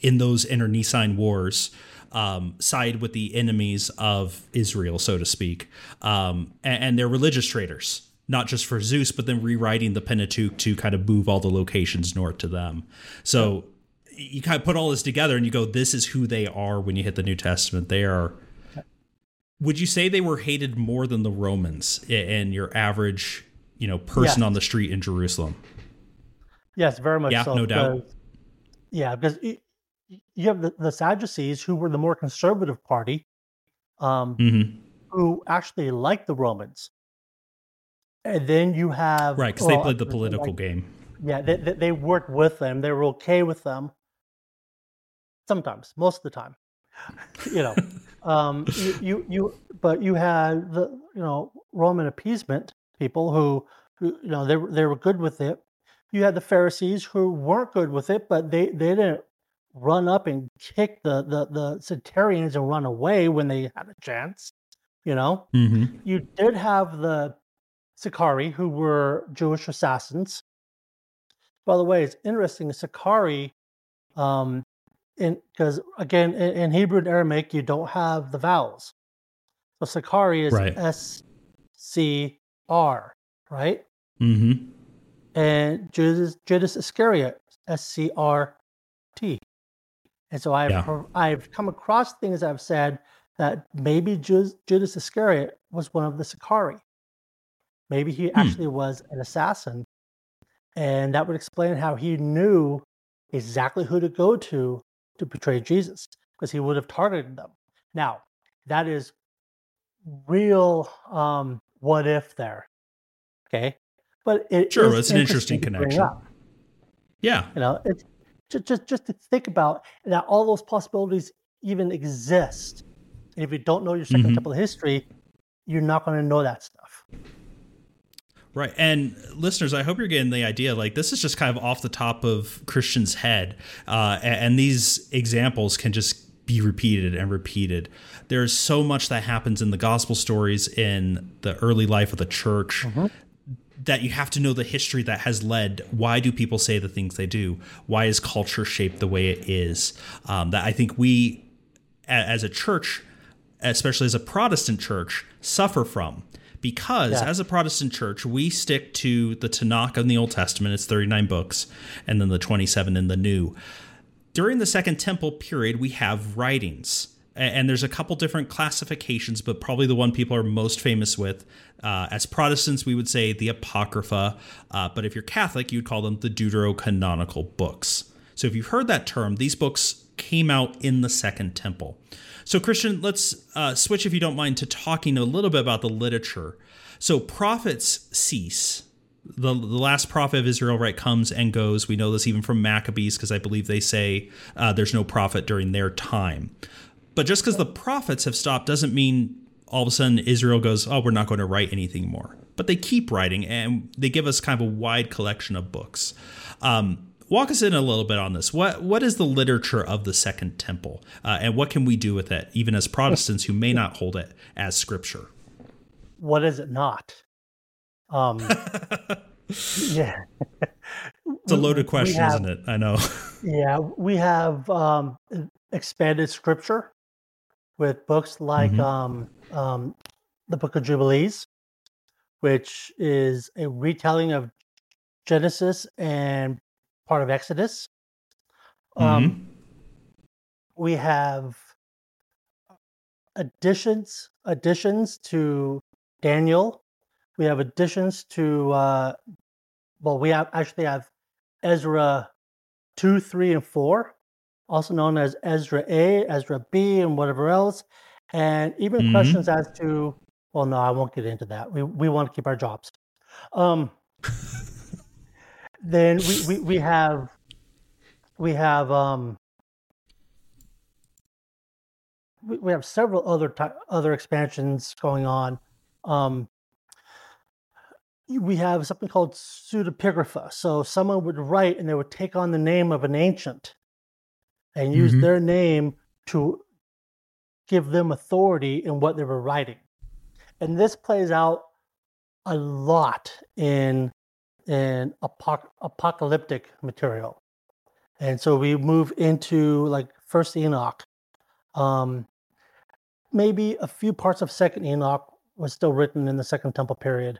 in those internecine wars, um, side with the enemies of Israel, so to speak. Um, and, and they're religious traitors. Not just for Zeus, but then rewriting the Pentateuch to kind of move all the locations north to them. So you kind of put all this together and you go, this is who they are when you hit the New Testament. They are, would you say they were hated more than the Romans and your average, you know, person yes. on the street in Jerusalem? Yes, very much yeah, so. Yeah, no doubt. Because, yeah, because you have the, the Sadducees, who were the more conservative party, um, mm-hmm. who actually liked the Romans. And then you have... Right, because well, they played the political like, game. Yeah, they, they, they worked with them. They were okay with them. Sometimes, most of the time. you know, um, you, you, you, but you had the, you know, Roman appeasement people who, who you know, they, they were good with it. You had the Pharisees who weren't good with it, but they, they didn't run up and kick the, the, the Sectarians and run away when they had a chance, you know? Mm-hmm. You did have the Sicarii, who were Jewish assassins. By the way, it's interesting, Sicarii, um, because again, in, in Hebrew and Aramaic, you don't have the vowels. So Sicarii is right. S C R, right? Mm-hmm. And Judas, Judas Iscariot, S C R T. And so I've, yeah. I've come across things I've said that maybe Judas, Judas Iscariot was one of the Sicarii. Maybe he actually hmm. was an assassin. And that would explain how he knew exactly who to go to to betray Jesus, because he would have targeted them. Now, that is real um, what if there. Okay? But it sure, it's an interesting connection. Yeah. You know, it's just, just, just to think about that all those possibilities even exist. And if you don't know your Second mm-hmm. Temple history, you're not going to know that stuff. Right. And listeners, I hope you're getting the idea, like this is just kind of off the top of Christian's head. Uh, and, and these examples can just be repeated and repeated. There's so much that happens in the gospel stories in the early life of the church mm-hmm. that you have to know the history that has led. Why do people say the things they do? Why is culture shaped the way it is? Um, that I think we as a church, especially as a Protestant church, suffer from. Because yeah. as a Protestant church, we stick to the Tanakh in the Old Testament. It's thirty-nine books, and then the twenty-seven in the New. During the Second Temple period, we have writings. And there's a couple different classifications, but probably the one people are most famous with. Uh, as Protestants, we would say the Apocrypha. Uh, but if you're Catholic, you'd call them the deuterocanonical books. So if you've heard that term, these books came out in the Second Temple. So, Christian, let's uh, switch, if you don't mind, to talking a little bit about the literature. So prophets cease. The, the last prophet of Israel, right, comes and goes. We know this even from Maccabees, because I believe they say uh, there's no prophet during their time. But just because the prophets have stopped doesn't mean all of a sudden Israel goes, oh, we're not going to write anything more. But they keep writing, and they give us kind of a wide collection of books. Um Walk us in a little bit on this. What What is the literature of the Second Temple, uh, and what can we do with it, even as Protestants who may not hold it as scripture? What is it not? Um, yeah, it's a loaded question, have, isn't it? I know. Yeah, we have um, expanded scripture with books like mm-hmm. um, um, the Book of Jubilees, which is a retelling of Genesis and part of Exodus. Mm-hmm. Um, we have additions, additions to Daniel. We have additions to, uh, well, we have actually have Ezra two, three, and four, also known as Ezra A, Ezra B, and whatever else. And even mm-hmm. questions as to, well, no, I won't get into that. We we want to keep our jobs. Um Then we, we, we have we have um, we, we have several other ty- other expansions going on. Um, we have something called Pseudepigrapha. So someone would write, and they would take on the name of an ancient, and use mm-hmm. their name to give them authority in what they were writing. And this plays out a lot in. and apoc- apocalyptic material. And so we move into like First Enoch. Um, maybe a few parts of Second Enoch was still written in the Second Temple period.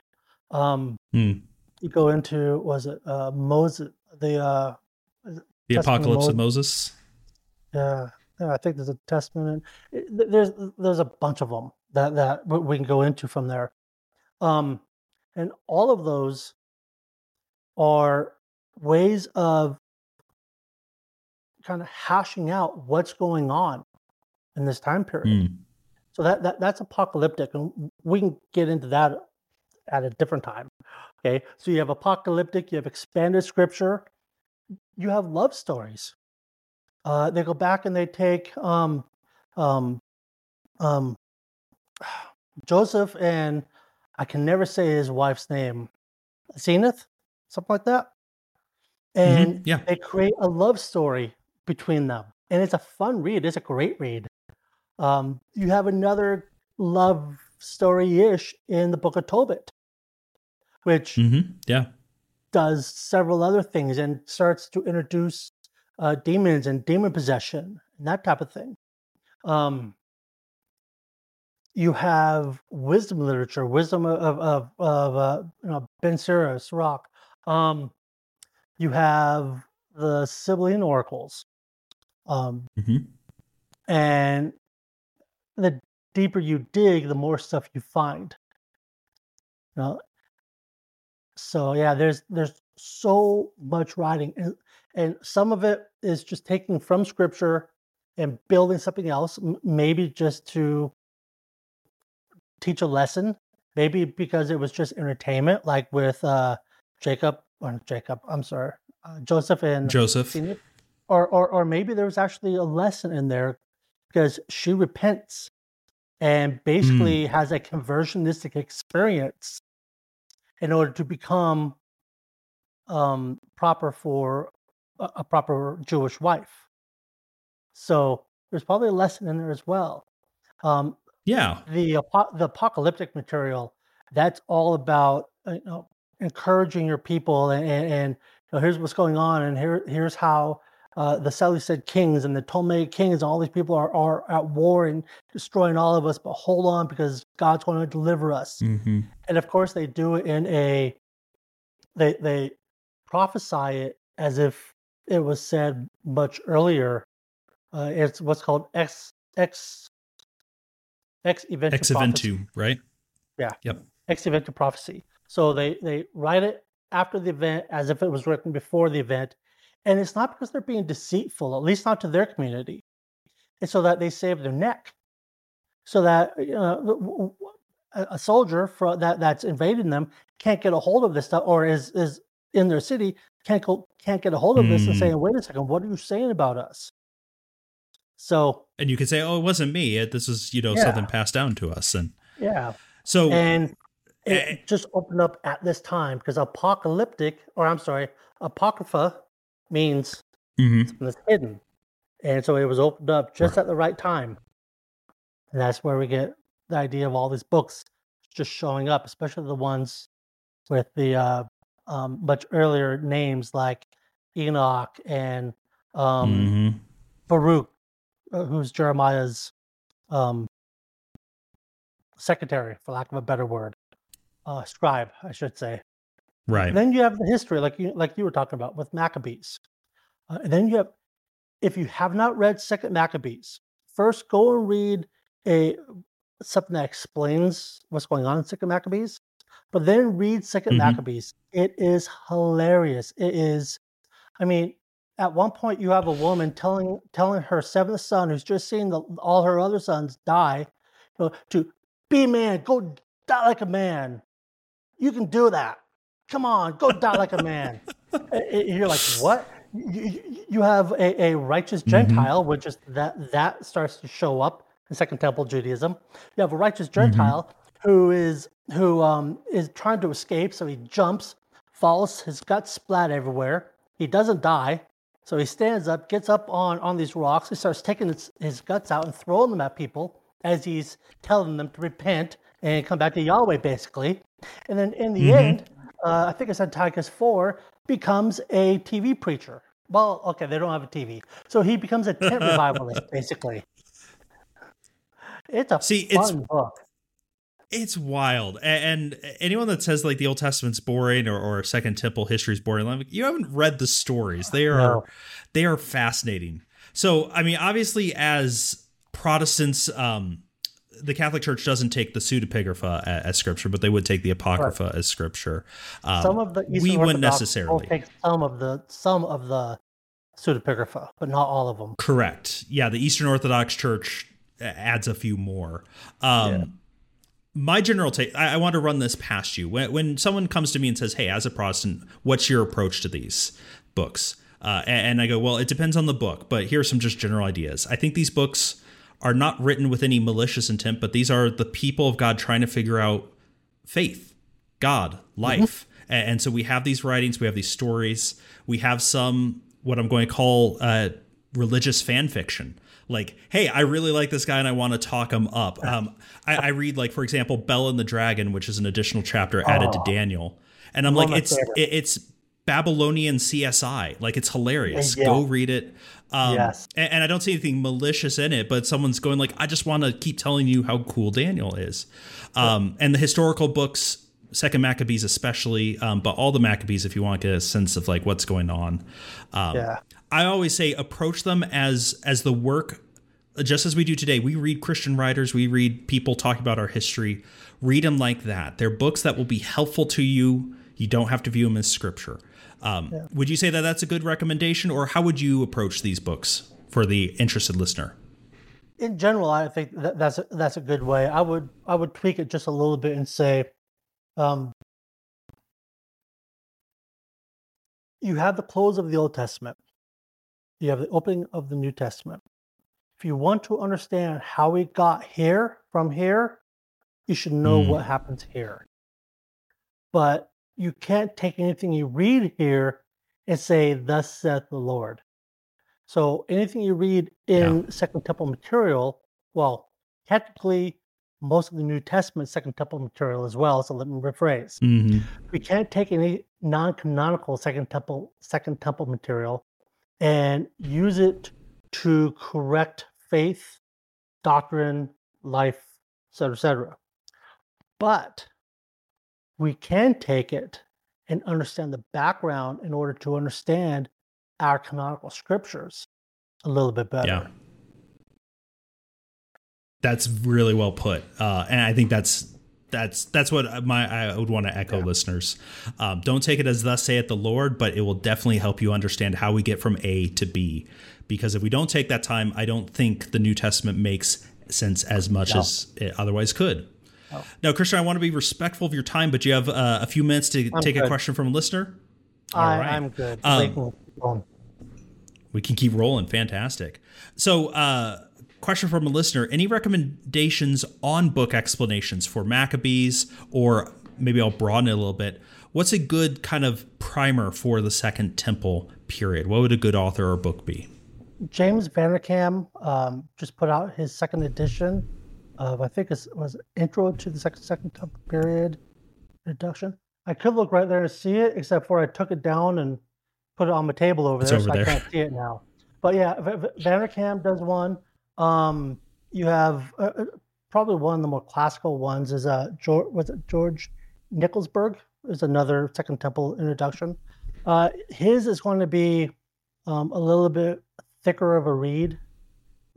Um, mm. You go into, was it uh, Moses, the, uh, The Testament Apocalypse of Moses. Yeah, yeah, I think there's a Testament. There's there's a bunch of them that, that we can go into from there. Um, and all of those are ways of kind of hashing out what's going on in this time period. Mm. So that, that that's apocalyptic, and we can get into that at a different time. Okay, so you have apocalyptic, you have expanded scripture, you have love stories. Uh, they go back and they take um, um, um, Joseph and I can never say his wife's name, Zenith, something like that. And mm-hmm. yeah. they create a love story between them. And it's a fun read. It's a great read. Um, you have another love story-ish in the Book of Tobit, which mm-hmm. yeah. does several other things and starts to introduce uh, demons and demon possession and that type of thing. Um, you have wisdom literature, wisdom of of, of uh, you know, Ben Sira, Sirach. Um, you have the Sibylline oracles. Um, mm-hmm. And the deeper you dig, the more stuff you find. You know? So yeah, there's there's so much writing, and, and some of it is just taking from scripture and building something else, m- maybe just to teach a lesson, maybe because it was just entertainment, like with uh, Jacob or Jacob. I'm sorry, uh, Joseph and Joseph. Or, or or maybe there was actually a lesson in there because she repents and basically mm. has a conversionistic experience in order to become um, proper for a, a proper Jewish wife. So there's probably a lesson in there as well. Um, yeah. The the apocalyptic material, that's all about you know, encouraging your people and, and, and you know, here's what's going on and here here's how. Uh, the Seleucid kings and the Ptolemaic kings, all these people are, are at war and destroying all of us, but hold on because God's going to deliver us. Mm-hmm. And of course they do it in a, they they prophesy it as if it was said much earlier. Uh, it's what's called ex, ex, ex eventu. Ex eventu, right? Yeah. Yep. Ex eventu prophecy. So they, they write it after the event as if it was written before the event. And it's not because they're being deceitful, at least not to their community. It's so that they save their neck. So that you know, a soldier for, that, that's invading them can't get a hold of this stuff or is, is in their city, can't go, can't get a hold of this mm. and say, wait a second, what are you saying about us? So, and you can say, oh, it wasn't me. This is, you know, yeah. something passed down to us. And yeah. So, and it, it just opened up at this time because apocalyptic, or I'm sorry, Apocrypha, means mm-hmm. something that's hidden. And so it was opened up just at the right time. And that's where we get the idea of all these books just showing up, especially the ones with the uh, um, much earlier names like Enoch and um, mm-hmm. Baruch, uh, who's Jeremiah's um, secretary, for lack of a better word. Uh, scribe, I should say. Right. And then you have the history, like you like you were talking about with Maccabees. Uh, and then you have, if you have not read Second Maccabees, first go and read a something that explains what's going on in Second Maccabees. But then read Second mm-hmm. Maccabees. It is hilarious. It is, I mean, at one point you have a woman telling telling her seventh son, who's just seen the, all her other sons die, you know, to be a man, go die like a man. You can do that. Come on, go die like a man. You're like, what? You, you have a, a righteous Gentile, mm-hmm. which is that that starts to show up in Second Temple Judaism. You have a righteous Gentile mm-hmm. who is who um, is trying to escape, so he jumps, falls, his guts splat everywhere. He doesn't die, so he stands up, gets up on, on these rocks, he starts taking his, his guts out and throwing them at people as he's telling them to repent and come back to Yahweh, basically. And then in the mm-hmm. end, Uh, I think it's Antiochus the fourth becomes a T V preacher. Well, okay, they don't have a T V, so he becomes a tent revivalist, basically. It's a See, fun it's, book. It's wild. And anyone that says like the Old Testament's boring or, or Second Temple history is boring, like, you haven't read the stories. They are no. they are fascinating. So, I mean, obviously, as Protestants, um, the Catholic Church doesn't take the Pseudepigrapha as, as scripture, but they would take the Apocrypha right. as scripture. Um, some of the Eastern we Orthodox wouldn't necessarily take some of the some of the Pseudepigrapha, but not all of them. Correct. Yeah, the Eastern Orthodox Church adds a few more. Um, yeah. My general take, I, I want to run this past you. When, when someone comes to me and says, hey, as a Protestant, what's your approach to these books? Uh, and, and I go, well, it depends on the book, but here are some just general ideas. I think these books are not written with any malicious intent, but these are the people of God trying to figure out faith, God, life. Mm-hmm. And, and so we have these writings, we have these stories, we have some, what I'm going to call uh, religious fan fiction. Like, hey, I really like this guy and I want to talk him up. Um, I, I read, like, for example, Bel and the Dragon, which is an additional chapter added oh, to Daniel. And I'm like, it's it, it's Babylonian C S I. Like, it's hilarious. Yeah. Go read it. Um, yes. and, and I don't see anything malicious in it, but someone's going like, I just want to keep telling you how cool Daniel is. Um, yeah. And the historical books, Second Maccabees especially, um, but all the Maccabees, if you want to get a sense of like what's going on. Um, yeah. I always say approach them as as the work, just as we do today. We read Christian writers. We read people talking about our history. Read them like that. They're books that will be helpful to you. You don't have to view them as scripture. Um, yeah. Would you say that that's a good recommendation, or how would you approach these books for the interested listener? In general, I think that that's a, that's a good way. I would I would tweak it just a little bit and say, um, you have the close of the Old Testament. You have the opening of the New Testament. If you want to understand how we got here from here, you should know mm. what happens here. But you can't take anything you read here and say, thus saith the Lord. So anything you read in yeah. Second Temple material, well, technically, most of the New Testament Second Temple material as well, so let me rephrase. Mm-hmm. We can't take any non-canonical Second Temple, Second Temple material and use it to correct faith, doctrine, life, et cetera, et cetera. But we can take it and understand the background in order to understand our canonical scriptures a little bit better. Yeah. That's really well put. Uh, and I think that's That's that's what my I would want to echo, yeah. listeners. Um, don't take it as thus saith the Lord, but it will definitely help you understand how we get from A to B. Because if we don't take that time, I don't think the New Testament makes sense as much no. as it otherwise could. No. Now, Christian, I want to be respectful of your time, but you have uh, a few minutes to I'm take good. a question from a listener. All I, right. I'm good. Um, we can keep rolling. Fantastic. So, uh, question from a listener. Any recommendations on book explanations for Maccabees, or maybe I'll broaden it a little bit. What's a good kind of primer for the Second Temple period? What would a good author or book be? James Vanderkam um, just put out his second edition of, I think it was Intro to the Second, Second Temple Period, introduction. I could look right there to see it, except for I took it down and put it on my table over it's there, over so there. I can't see it now. But yeah, Vanderkam does one. Um, you have uh, probably one of the more classical ones is uh, George, was it George Nicholsberg is another Second Temple introduction. Uh, his is going to be um, a little bit thicker of a read,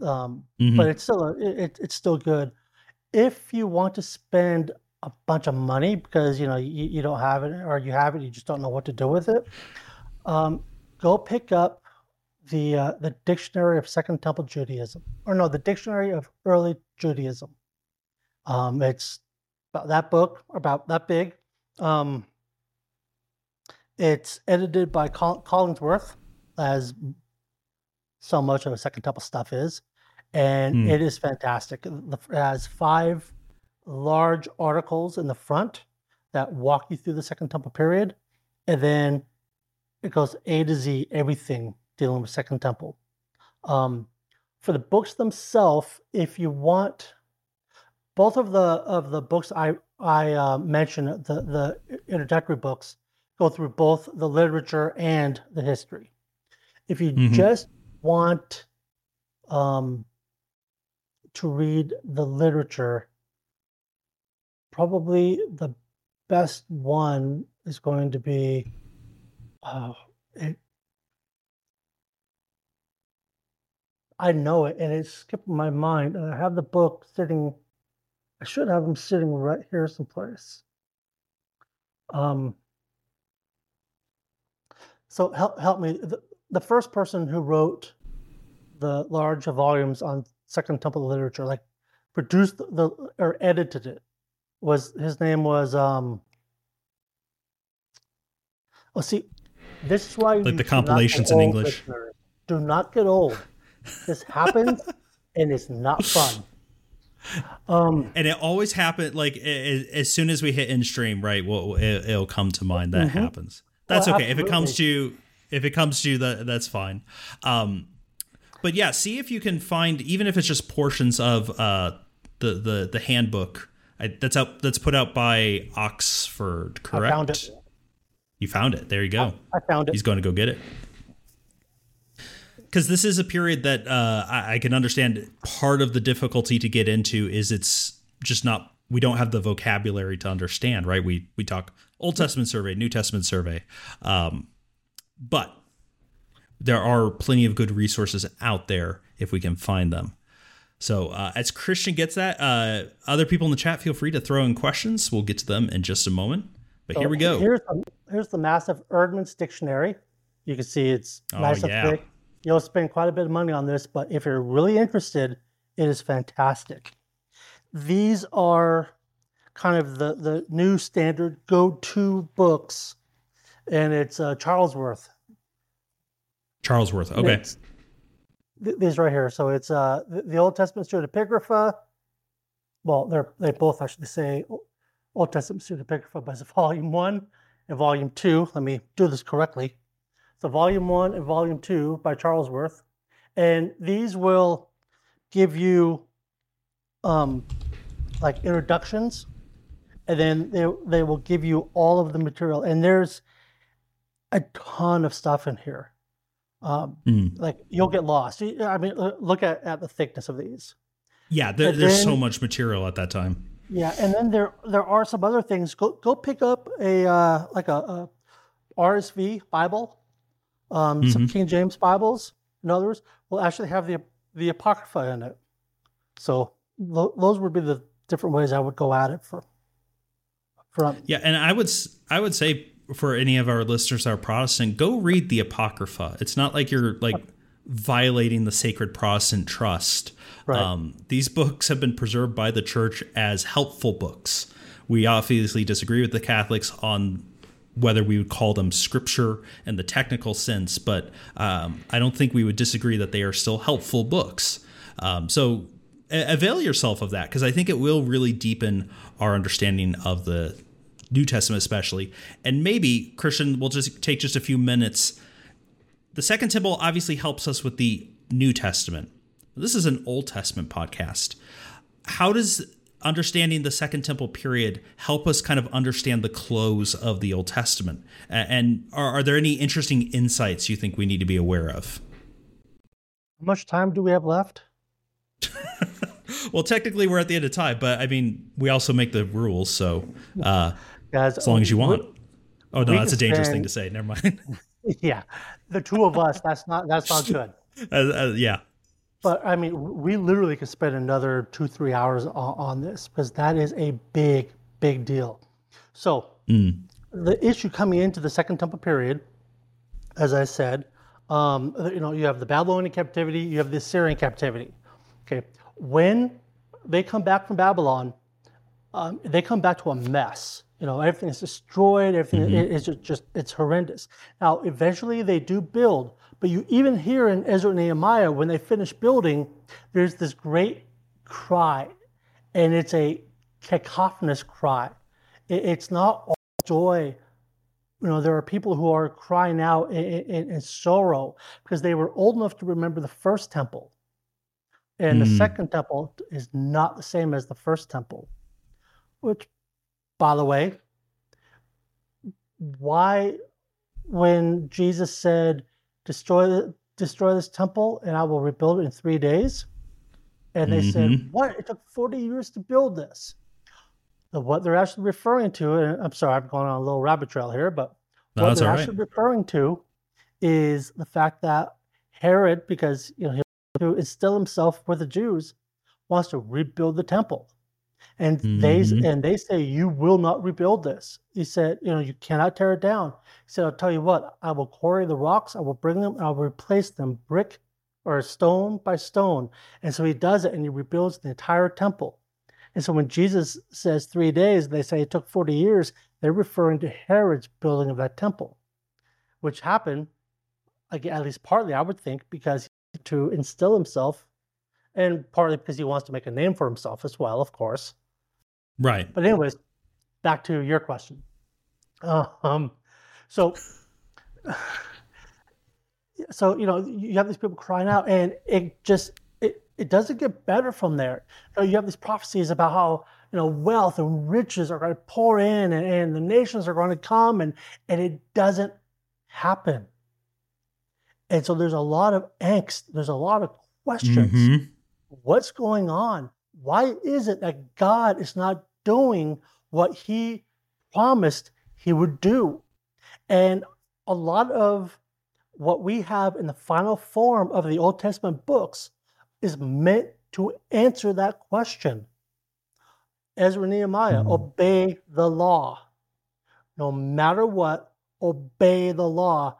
um, mm-hmm. but it's still a, it, it's still good. If you want to spend a bunch of money because you know you, you don't have it or you have it, you just don't know what to do with it, um, go pick up the uh, the Dictionary of Second Temple Judaism, or no, the Dictionary of Early Judaism. Um, it's about that book, about that big. Um, it's edited by Col- Collinsworth, as so much of the Second Temple stuff is, and mm. it is fantastic. It has five large articles in the front that walk you through the Second Temple period, and then it goes A to Z, everything dealing with Second Temple. Um, for the books themselves, if you want, both of the of the books I I uh, mentioned, the the introductory books, go through both the literature and the history. If you mm-hmm. just want um, to read the literature, probably the best one is going to be uh, it, I know it, and it skipped my mind. And I have the book sitting. I should have them sitting right here someplace. Um. So help help me. The, the first person who wrote the large volumes on Second Temple literature, like produced the, the or edited it, was his name was um. Oh, see, this is why like the compilations in English. Listeners. Do not get old. This happens, and it's not fun. Um, and it always happens. Like as, as soon as we hit in stream, right? Well, it, it'll come to mind that mm-hmm. happens. That's well, okay. Absolutely. If it comes to you, if it comes to you, that that's fine. Um, but yeah, see if you can find, even if it's just portions of uh, the the the handbook I, that's out that's put out by Oxford. Correct. I found it. You found it. There you go. I, I found it. He's going to go get it. Because this is a period that uh, I, I can understand part of the difficulty to get into is it's just not, we don't have the vocabulary to understand, right? We we talk Old Testament survey, New Testament survey. Um, but there are plenty of good resources out there if we can find them. So uh, as Christian gets that, uh, other people in the chat, feel free to throw in questions. We'll get to them in just a moment. But so here we go. Here's the, here's the massive Erdman's Dictionary. You can see it's oh, nice and yeah. thick. You'll spend quite a bit of money on this, but if you're really interested, it is fantastic. These are kind of the, the new standard go-to books, and it's uh, Charlesworth. Charlesworth, okay. Th- these right here. So it's uh, the, the Old Testament Pseudepigrapha. Well, they're, they both actually say Old Testament Pseudepigrapha, but it's Volume one and Volume two. Let me do this correctly. So Volume one and Volume two by Charlesworth. And these will give you um, like introductions, and then they, they will give you all of the material. And there's a ton of stuff in here. Um, mm. Like you'll get lost. I mean, look at, at the thickness of these. Yeah, there, there's then, so much material at that time. Yeah, and then there there are some other things. Go go pick up a uh, like a, a R S V Bible. Um, mm-hmm. Some King James Bibles and others will actually have the the Apocrypha in it. So lo- those would be the different ways I would go at it for. From yeah, and I would I would say for any of our listeners that are Protestant, go read the Apocrypha. It's not like you're like violating the sacred Protestant trust. Right. Um, these books have been preserved by the church as helpful books. We obviously disagree with the Catholics on whether we would call them scripture in the technical sense, but um, I don't think we would disagree that they are still helpful books. Um, so avail yourself of that, because I think it will really deepen our understanding of the New Testament especially. And maybe, Christian, we'll just take just a few minutes. The Second Temple obviously helps us with the New Testament. This is an Old Testament podcast. How does understanding the Second Temple period help us kind of understand the close of the Old Testament? And are, are there any interesting insights you think we need to be aware of? How much time do we have left? Well, technically we're at the end of time, but I mean, we also make the rules. So uh, Guys, as long as you want. Oh, no, that's a dangerous spend... thing to say. Never mind. Yeah. The two of us, that's not, that's not good. Uh, uh, yeah. But I mean, we literally could spend another two, three hours on, on this, because that is a big, big deal. So mm. the issue coming into the Second Temple period, as I said, um, you know, you have the Babylonian captivity, you have the Assyrian captivity. Okay, when they come back from Babylon, um, they come back to a mess. You know, everything is destroyed. Everything mm-hmm. is just, it's horrendous. Now, eventually, they do build. But you even hear in Ezra and Nehemiah, when they finish building, there's this great cry, and it's a cacophonous cry. It's not all joy. You know, there are people who are crying out in, in, in sorrow because they were old enough to remember the first temple. And mm. the second temple is not the same as the first temple. Which, by the way, why when Jesus said, Destroy destroy this temple, and I will rebuild it in three days. And they mm-hmm. said, what? It took forty years to build this. of what they're actually referring to, and I'm sorry, I'm going on a little rabbit trail here, but no, what they're right. actually referring to is the fact that Herod, because you know he is still himself with the Jews, wants to rebuild the temple, and mm-hmm. they and they say you will not rebuild this. He said, you know, you cannot tear it down. He said, I'll tell you what, I will quarry the rocks, I will bring them, and I'll replace them brick or stone by stone. And so he does it, and he rebuilds the entire temple. And so when Jesus says three days, they say it took forty years, they're referring to Herod's building of that temple, which happened, at least partly, I would think, because to instill himself, and partly because he wants to make a name for himself as well, of course. Right. But anyways, back to your question. Uh, um, so, so, you know, you have these people crying out, and it just... it doesn't get better from there. You have these prophecies about how, you know, wealth and riches are going to pour in, and, and the nations are going to come, and, and it doesn't happen. And so there's a lot of angst. There's a lot of questions. Mm-hmm. What's going on? Why is it that God is not doing what he promised he would do? And a lot of what we have in the final form of the Old Testament books is meant to answer that question. Ezra and Nehemiah, mm. obey the law. No matter what, obey the law.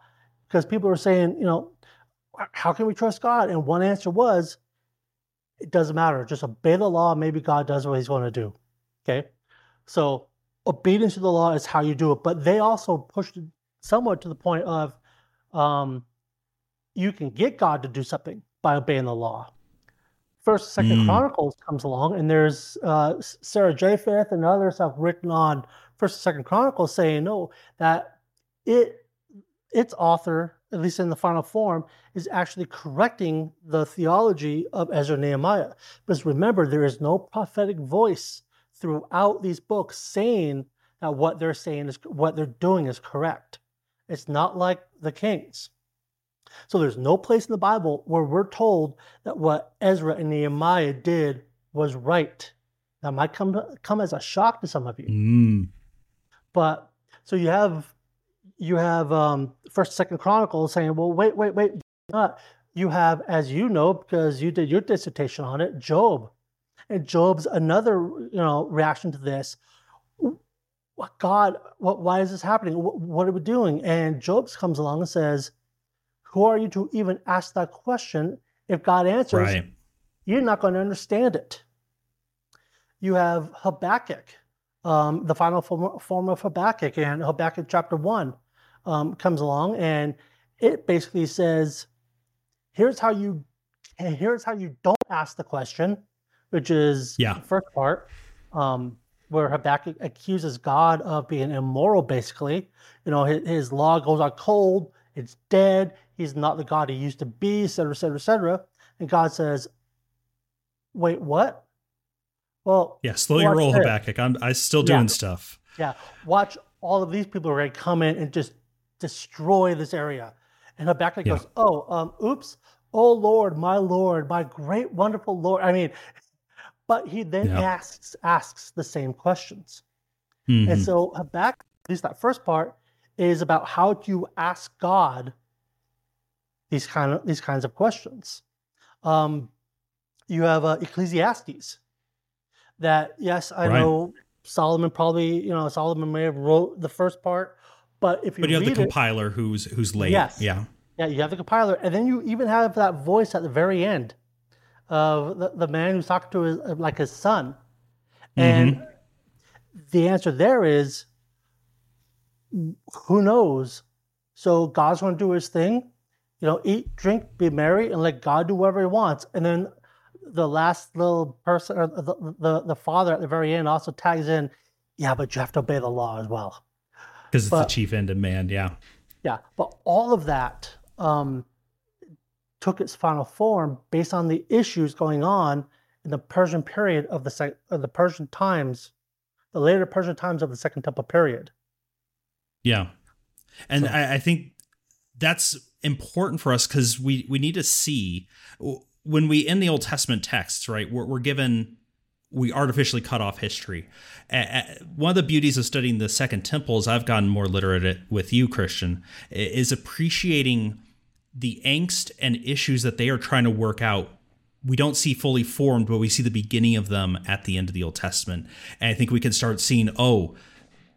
Because people are saying, you know, how can we trust God? And one answer was, it doesn't matter. Just obey the law. Maybe God does what he's going to do. Okay? So obedience to the law is how you do it. But they also pushed it somewhat to the point of um, you can get God to do something by obeying the law. First, Second mm. Chronicles comes along, and there's uh, Sarah Japheth and others have written on First, Second Chronicles saying, no, that it its author, at least in the final form, is actually correcting the theology of Ezra and Nehemiah. Because remember, there is no prophetic voice throughout these books saying that what they're saying is what they're doing is correct. It's not like the kings. So there's no place in the Bible where we're told that what Ezra and Nehemiah did was right. That might come come as a shock to some of you. Mm. But so you have you have um, First, Second Chronicles saying, well, wait, wait, wait. You have, as you know, because you did your dissertation on it, Job, and Job's another you know reaction to this. What God? What? Why is this happening? What, what are we doing? And Job comes along and says, who are you to even ask that question? If God answers, right. you're not going to understand it. You have Habakkuk, um, the final form, form of Habakkuk, and Habakkuk chapter one um, comes along, and it basically says, here's how you here's how you don't ask the question, which is yeah. the first part, um, where Habakkuk accuses God of being immoral, basically. You know, his, his law goes out cold, it's dead, he's not the God he used to be, et cetera, et cetera, et cetera. And God says, wait, what? Well, yeah, slow your roll, this. Habakkuk. I'm I still doing yeah. stuff. Yeah, watch all of these people are going to come in and just destroy this area. And Habakkuk yeah. goes, oh, um, oops, oh Lord, my Lord, my great, wonderful Lord. I mean, but he then yeah. asks asks the same questions. Mm-hmm. And so Habakkuk, at least that first part, is about how do you ask God these kind of these kinds of questions. Um, you have uh, Ecclesiastes. That yes, I right. know Solomon probably you know Solomon may have wrote the first part, but if you but you read have the it, compiler who's who's late. Yes, yeah, yeah. You have the compiler, and then you even have that voice at the very end of the, the man who's talking to his like his son, and mm-hmm. the answer there is, who knows? So God's going to do his thing, you know, eat, drink, be merry, and let God do whatever he wants. And then the last little person, or the, the, the father at the very end also tags in, yeah, but you have to obey the law as well. Because it's but, the chief end of man, yeah. Yeah, but all of that um, took its final form based on the issues going on in the Persian period of the, of the Persian times, the later Persian times of the Second Temple period. Yeah. And so, I, I think that's important for us because we, we need to see when we in the Old Testament texts, right, we're, we're given we artificially cut off history. Uh, one of the beauties of studying the Second Temple, as I've gotten more literate with you, Christian, is appreciating the angst and issues that they are trying to work out. We don't see fully formed, but we see the beginning of them at the end of the Old Testament. And I think we can start seeing, oh,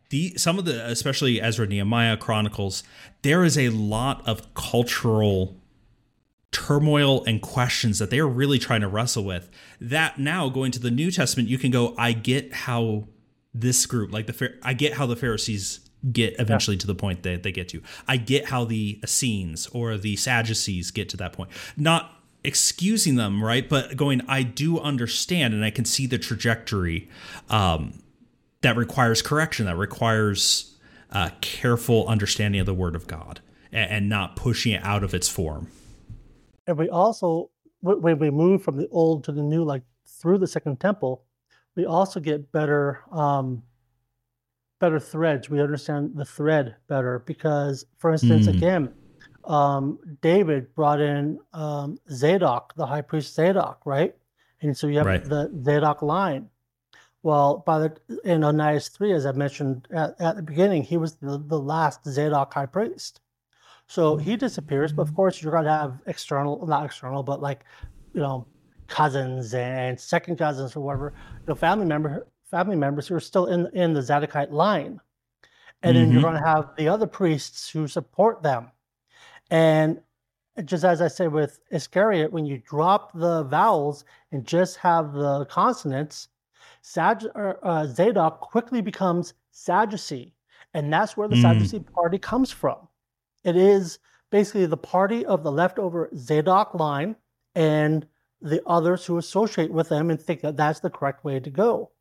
the some of the, especially Ezra, Nehemiah, Chronicles, there is a lot of cultural turmoil and questions that they are really trying to wrestle with. That now going to the New Testament, you can go, I get how this group, like the, I get how the Pharisees get eventually yeah. to the point that they get to. I get how the Essenes or the Sadducees get to that point. Not excusing them, right? But going, I do understand, and I can see the trajectory um, that requires correction, that requires uh, careful understanding of the Word of God, and, and not pushing it out of its form. And we also, when we move from the old to the new, like through the Second Temple, we also get better, um, better threads. We understand the thread better because, for instance, mm. again. Um, David brought in um, Zadok, the high priest Zadok, right? And so you have right. the Zadok line. Well, by the in Onias three, as I mentioned at, at the beginning, he was the, the last Zadok high priest. So he disappears, but of course you're going to have external, not external, but like, you know, cousins and second cousins or whatever, you know, family member, family members who are still in, in the Zadokite line. And mm-hmm. then you're going to have the other priests who support them. And just as I say with Iscariot, when you drop the vowels and just have the consonants, Sad- or, uh, Zadok quickly becomes Sadducee. And that's where the mm. Sadducee party comes from. It is basically the party of the leftover Zadok line and the others who associate with them and think that that's the correct way to go.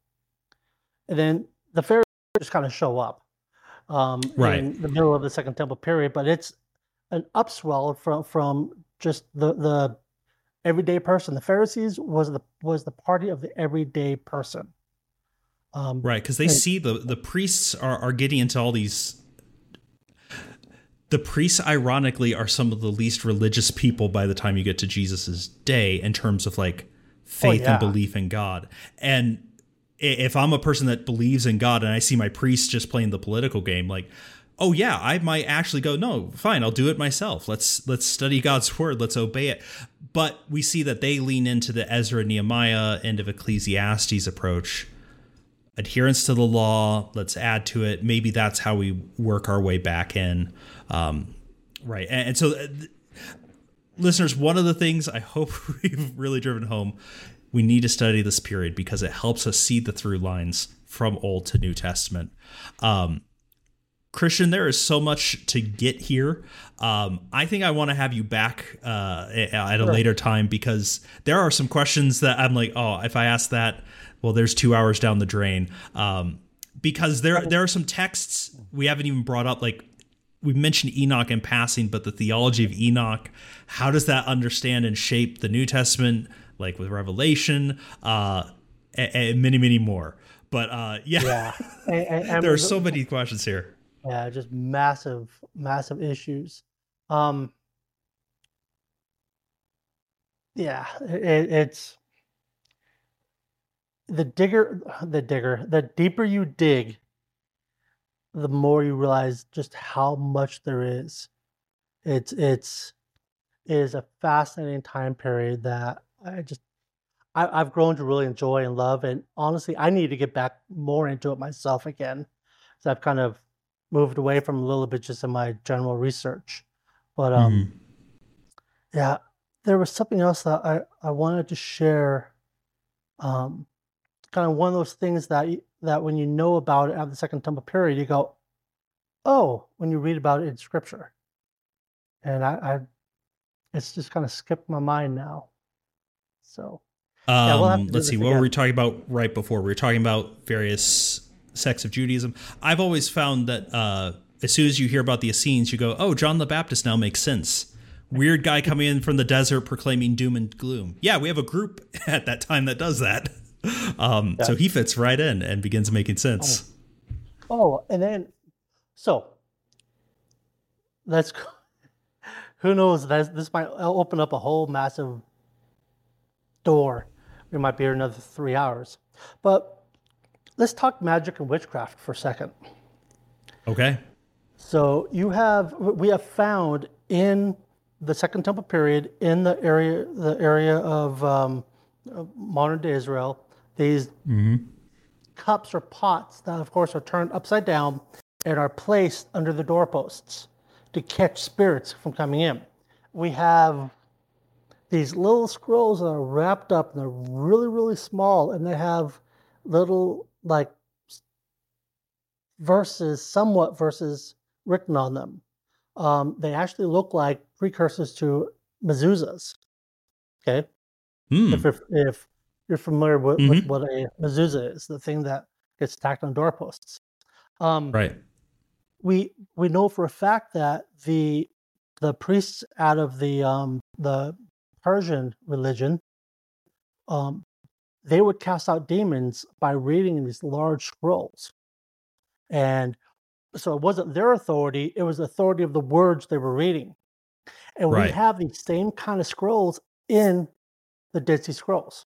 And then the Pharisees just kind of show up um, right. in the middle of the Second Temple period, but it's an upswell from from just the, the everyday person. The Pharisees was the was the party of the everyday person. Um, right, because they and, see the, the priests are, are getting into all these... The priests, ironically, are some of the least religious people by the time you get to Jesus's day in terms of like faith oh, yeah. and belief in God. And if I'm a person that believes in God and I see my priests just playing the political game, like... Oh yeah, I might actually go, no, fine, I'll do it myself. Let's let's study God's word, let's obey it. But we see that they lean into the Ezra, Nehemiah, end of Ecclesiastes approach. Adherence to the law, let's add to it. Maybe that's how we work our way back in. Um, right, and, and so uh, listeners, one of the things I hope we've really driven home, we need to study this period because it helps us see the through lines from Old to New Testament. Um Christian, there is so much to get here. Um, I think I want to have you back uh, at a sure. later time because there are some questions that I'm like, oh, if I ask that, well, there's two hours down the drain. Um, because there there are some texts we haven't even brought up. Like we mentioned Enoch in passing, but the theology of Enoch, how does that understand and shape the New Testament, like with Revelation, uh, and, and many, many more. But uh, yeah, yeah. And, and, and there are so many questions here. Yeah, just massive, massive issues. Um, yeah, it, it's the digger, the digger, the deeper you dig, the more you realize just how much there is. It's, it's, it is a fascinating time period that I just, I, I've grown to really enjoy and love. And honestly, I need to get back more into it myself again. So I've kind of moved away from a little bit just in my general research. But um, mm-hmm. yeah, there was something else that I, I wanted to share. Um, kind of one of those things that that when you know about it at the Second Temple period, you go, oh, when you read about it in Scripture. And I, I it's just kind of skipped my mind now. So um, yeah, we'll let's see, what again. were we talking about right before? We were talking about various sects of Judaism. I've always found that uh, as soon as you hear about the Essenes, you go, oh, John the Baptist now makes sense. Weird guy coming in from the desert proclaiming doom and gloom. Yeah, we have a group at that time that does that. Um, yeah. So he fits right in and begins making sense. Oh, oh and then, so let's go. Who knows? This might open up a whole massive door We might be here another three hours. But let's talk magic and witchcraft for a second. Okay. So you have, we have found in the Second Temple period, in the area, the area of um, modern day Israel, these mm-hmm. cups or pots that, of course, are turned upside down and are placed under the doorposts to catch spirits from coming in. We have these little scrolls that are wrapped up, and they're really, really small, and they have little, like, verses, somewhat verses written on them. Um, they actually look like precursors to mezuzahs. Okay? Mm. If, if, if you're familiar with, mm-hmm. with what a mezuzah is, the thing that gets tacked on doorposts. Um, right. We we know for a fact that the the priests out of the um, the Persian religion, um, they would cast out demons by reading these large scrolls. And so it wasn't their authority, it was the authority of the words they were reading. And right. we have these same kind of scrolls in the Dead Sea Scrolls,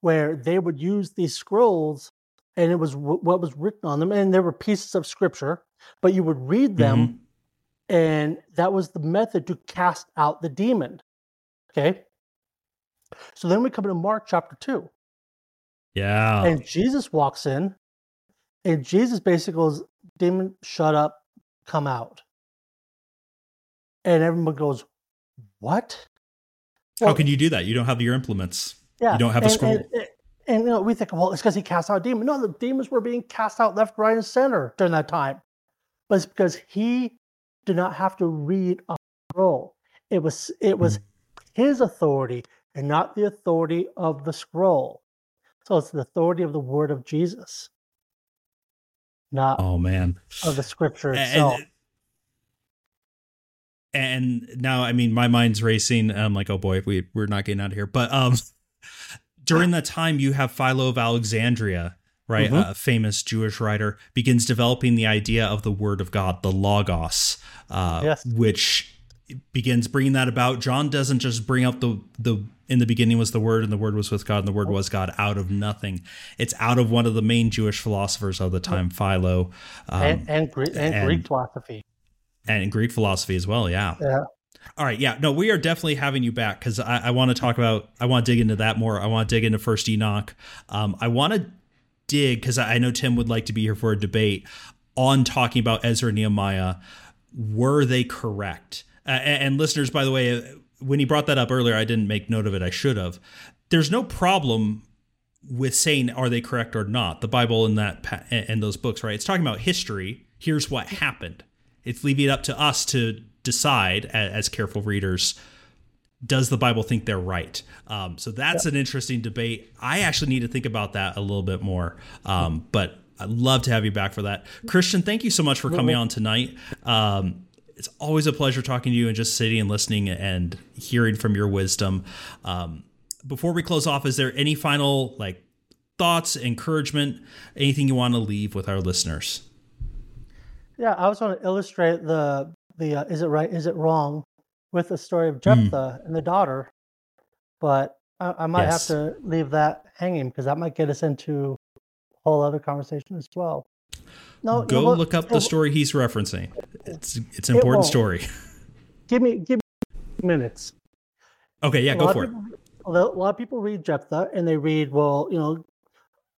where they would use these scrolls, and it was w- what was written on them, and there were pieces of scripture, but you would read them, mm-hmm. and that was the method to cast out the demon. Okay? So then we come to Mark chapter two. Yeah. And Jesus walks in, and Jesus basically goes, demon, shut up, come out. And everyone goes, what? Well, how can you do that? You don't have your implements. Yeah. You don't have and, a scroll. And, and, and you know, we think, well, it's because he cast out demons. No, the demons were being cast out left, right, and center during that time. But it's because he did not have to read a scroll. It was, it was mm-hmm. his authority and not the authority of the scroll. So it's the authority of the word of Jesus. Not oh man of the scripture itself. And, and now, I mean, my mind's racing. I'm like, oh boy, we we're not getting out of here. But um, during that time, you have Philo of Alexandria, right? Mm-hmm. A famous Jewish writer begins developing the idea of the Word of God, the Logos, uh, yes. which begins bringing that about. John doesn't just bring up the the. In the beginning was the Word, and the Word was with God, and the Word was God, out of nothing. It's out of one of the main Jewish philosophers of the time, Philo. Um, and, and, Gre- and, and Greek philosophy. And Greek philosophy as well, yeah. Yeah. All right, yeah. No, we are definitely having you back, because I, I want to talk about, I want to dig into that more. I want to dig into First Enoch. Um, I want to dig, because I know Tim would like to be here for a debate, on talking about Ezra and Nehemiah. Were they correct? Uh, and, and listeners, by the way, when he brought that up earlier, I didn't make note of it. I should have. There's no problem with saying, are they correct or not? The Bible and that and those books, right? It's talking about history. Here's what happened. It's leaving it up to us to decide as careful readers. Does the Bible think they're right? Um, so that's yeah. an interesting debate. I actually need to think about that a little bit more. Um, but I'd love to have you back for that. Christian, thank you so much for coming on tonight. Um, It's always a pleasure talking to you and just sitting and listening and hearing from your wisdom. Um, before we close off, is there any final like thoughts, encouragement, anything you want to leave with our listeners? Yeah, I was going to illustrate the the uh, is it right, is it wrong, with the story of Jephthah mm. and the daughter, but I, I might yes. have to leave that hanging because that might get us into a whole other conversation as well. No, go no, look up the story he's referencing. It's it's an important it story. Give me give me minutes. Okay, yeah, a go for people, it. A lot of people read Jephthah and they read, well, you know,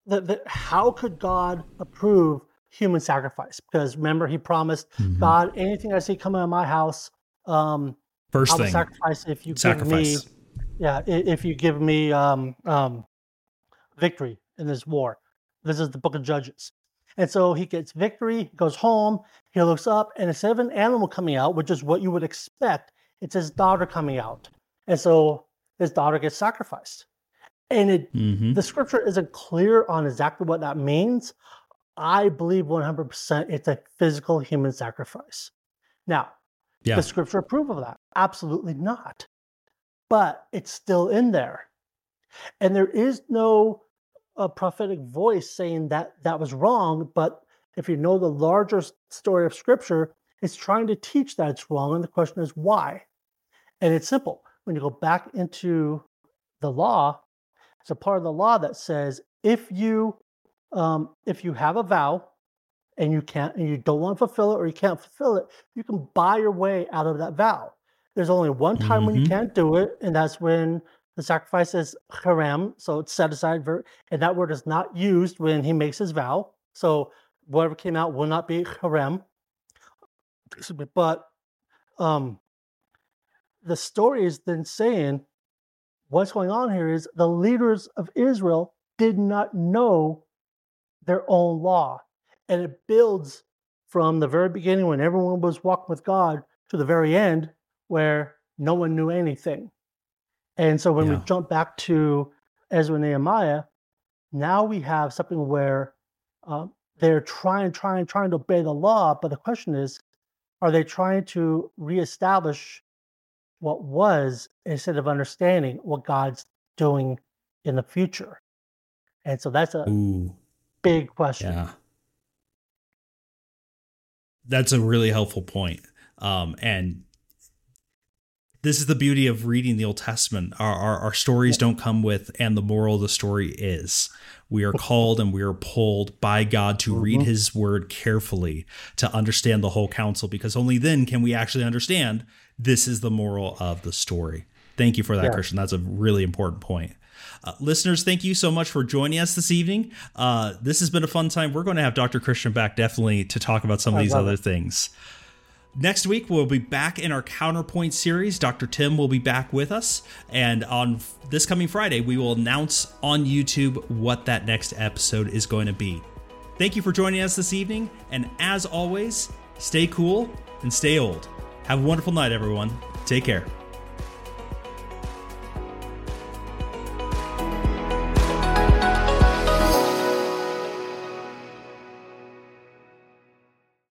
the, the, how could God approve human sacrifice? Because remember, he promised mm-hmm. God, anything I see coming out of my house, um, first I will thing, sacrifice if you sacrifice. give me, yeah, if you give me um, um, victory in this war. This is the Book of Judges. And so he gets victory, goes home, he looks up, and instead of an animal coming out, which is what you would expect, it's his daughter coming out. And so his daughter gets sacrificed. And it, mm-hmm. the scripture isn't clear on exactly what that means. I believe one hundred percent it's a physical human sacrifice. Now, yeah. does scripture approve of that? Absolutely not. But it's still in there. And there is no a prophetic voice saying that that was wrong, but if you know the larger story of scripture, it's trying to teach that it's wrong, and the question is why. And it's simple. When you go back into the law, It's a part of the law that says if you um, if you have a vow and you can't and you don't want to fulfill it or you can't fulfill it, you can buy your way out of that vow. There's only one time mm-hmm. when you can't do it, and that's when the sacrifice is haram, so it's set aside, for, and that word is not used when he makes his vow. So whatever came out will not be haram. But um, the story is then saying what's going on here is the leaders of Israel did not know their own law. And it builds from the very beginning when everyone was walking with God to the very end where no one knew anything. And so when yeah. we jump back to Ezra and Nehemiah, now we have something where uh, they're trying, trying, trying to obey the law. But the question is, are they trying to reestablish what was instead of understanding what God's doing in the future? And so that's a Ooh. big question. Yeah. That's a really helpful point. Um, and this is the beauty of reading the Old Testament. Our, our, our stories don't come with, and the moral of the story is. We are called and we are pulled by God to mm-hmm. read his word carefully, to understand the whole counsel, because only then can we actually understand this is the moral of the story. Thank you for that, yeah. Christian. That's a really important point. Uh, listeners, thank you so much for joining us this evening. Uh, this has been a fun time. We're going to have Doctor Christian back definitely to talk about some of I these other it. things. Next week, we'll be back in our Counterpoint series. Doctor Tim will be back with us. And on this coming Friday, we will announce on YouTube what that next episode is going to be. Thank you for joining us this evening. And as always, stay cool and stay old. Have a wonderful night, everyone. Take care.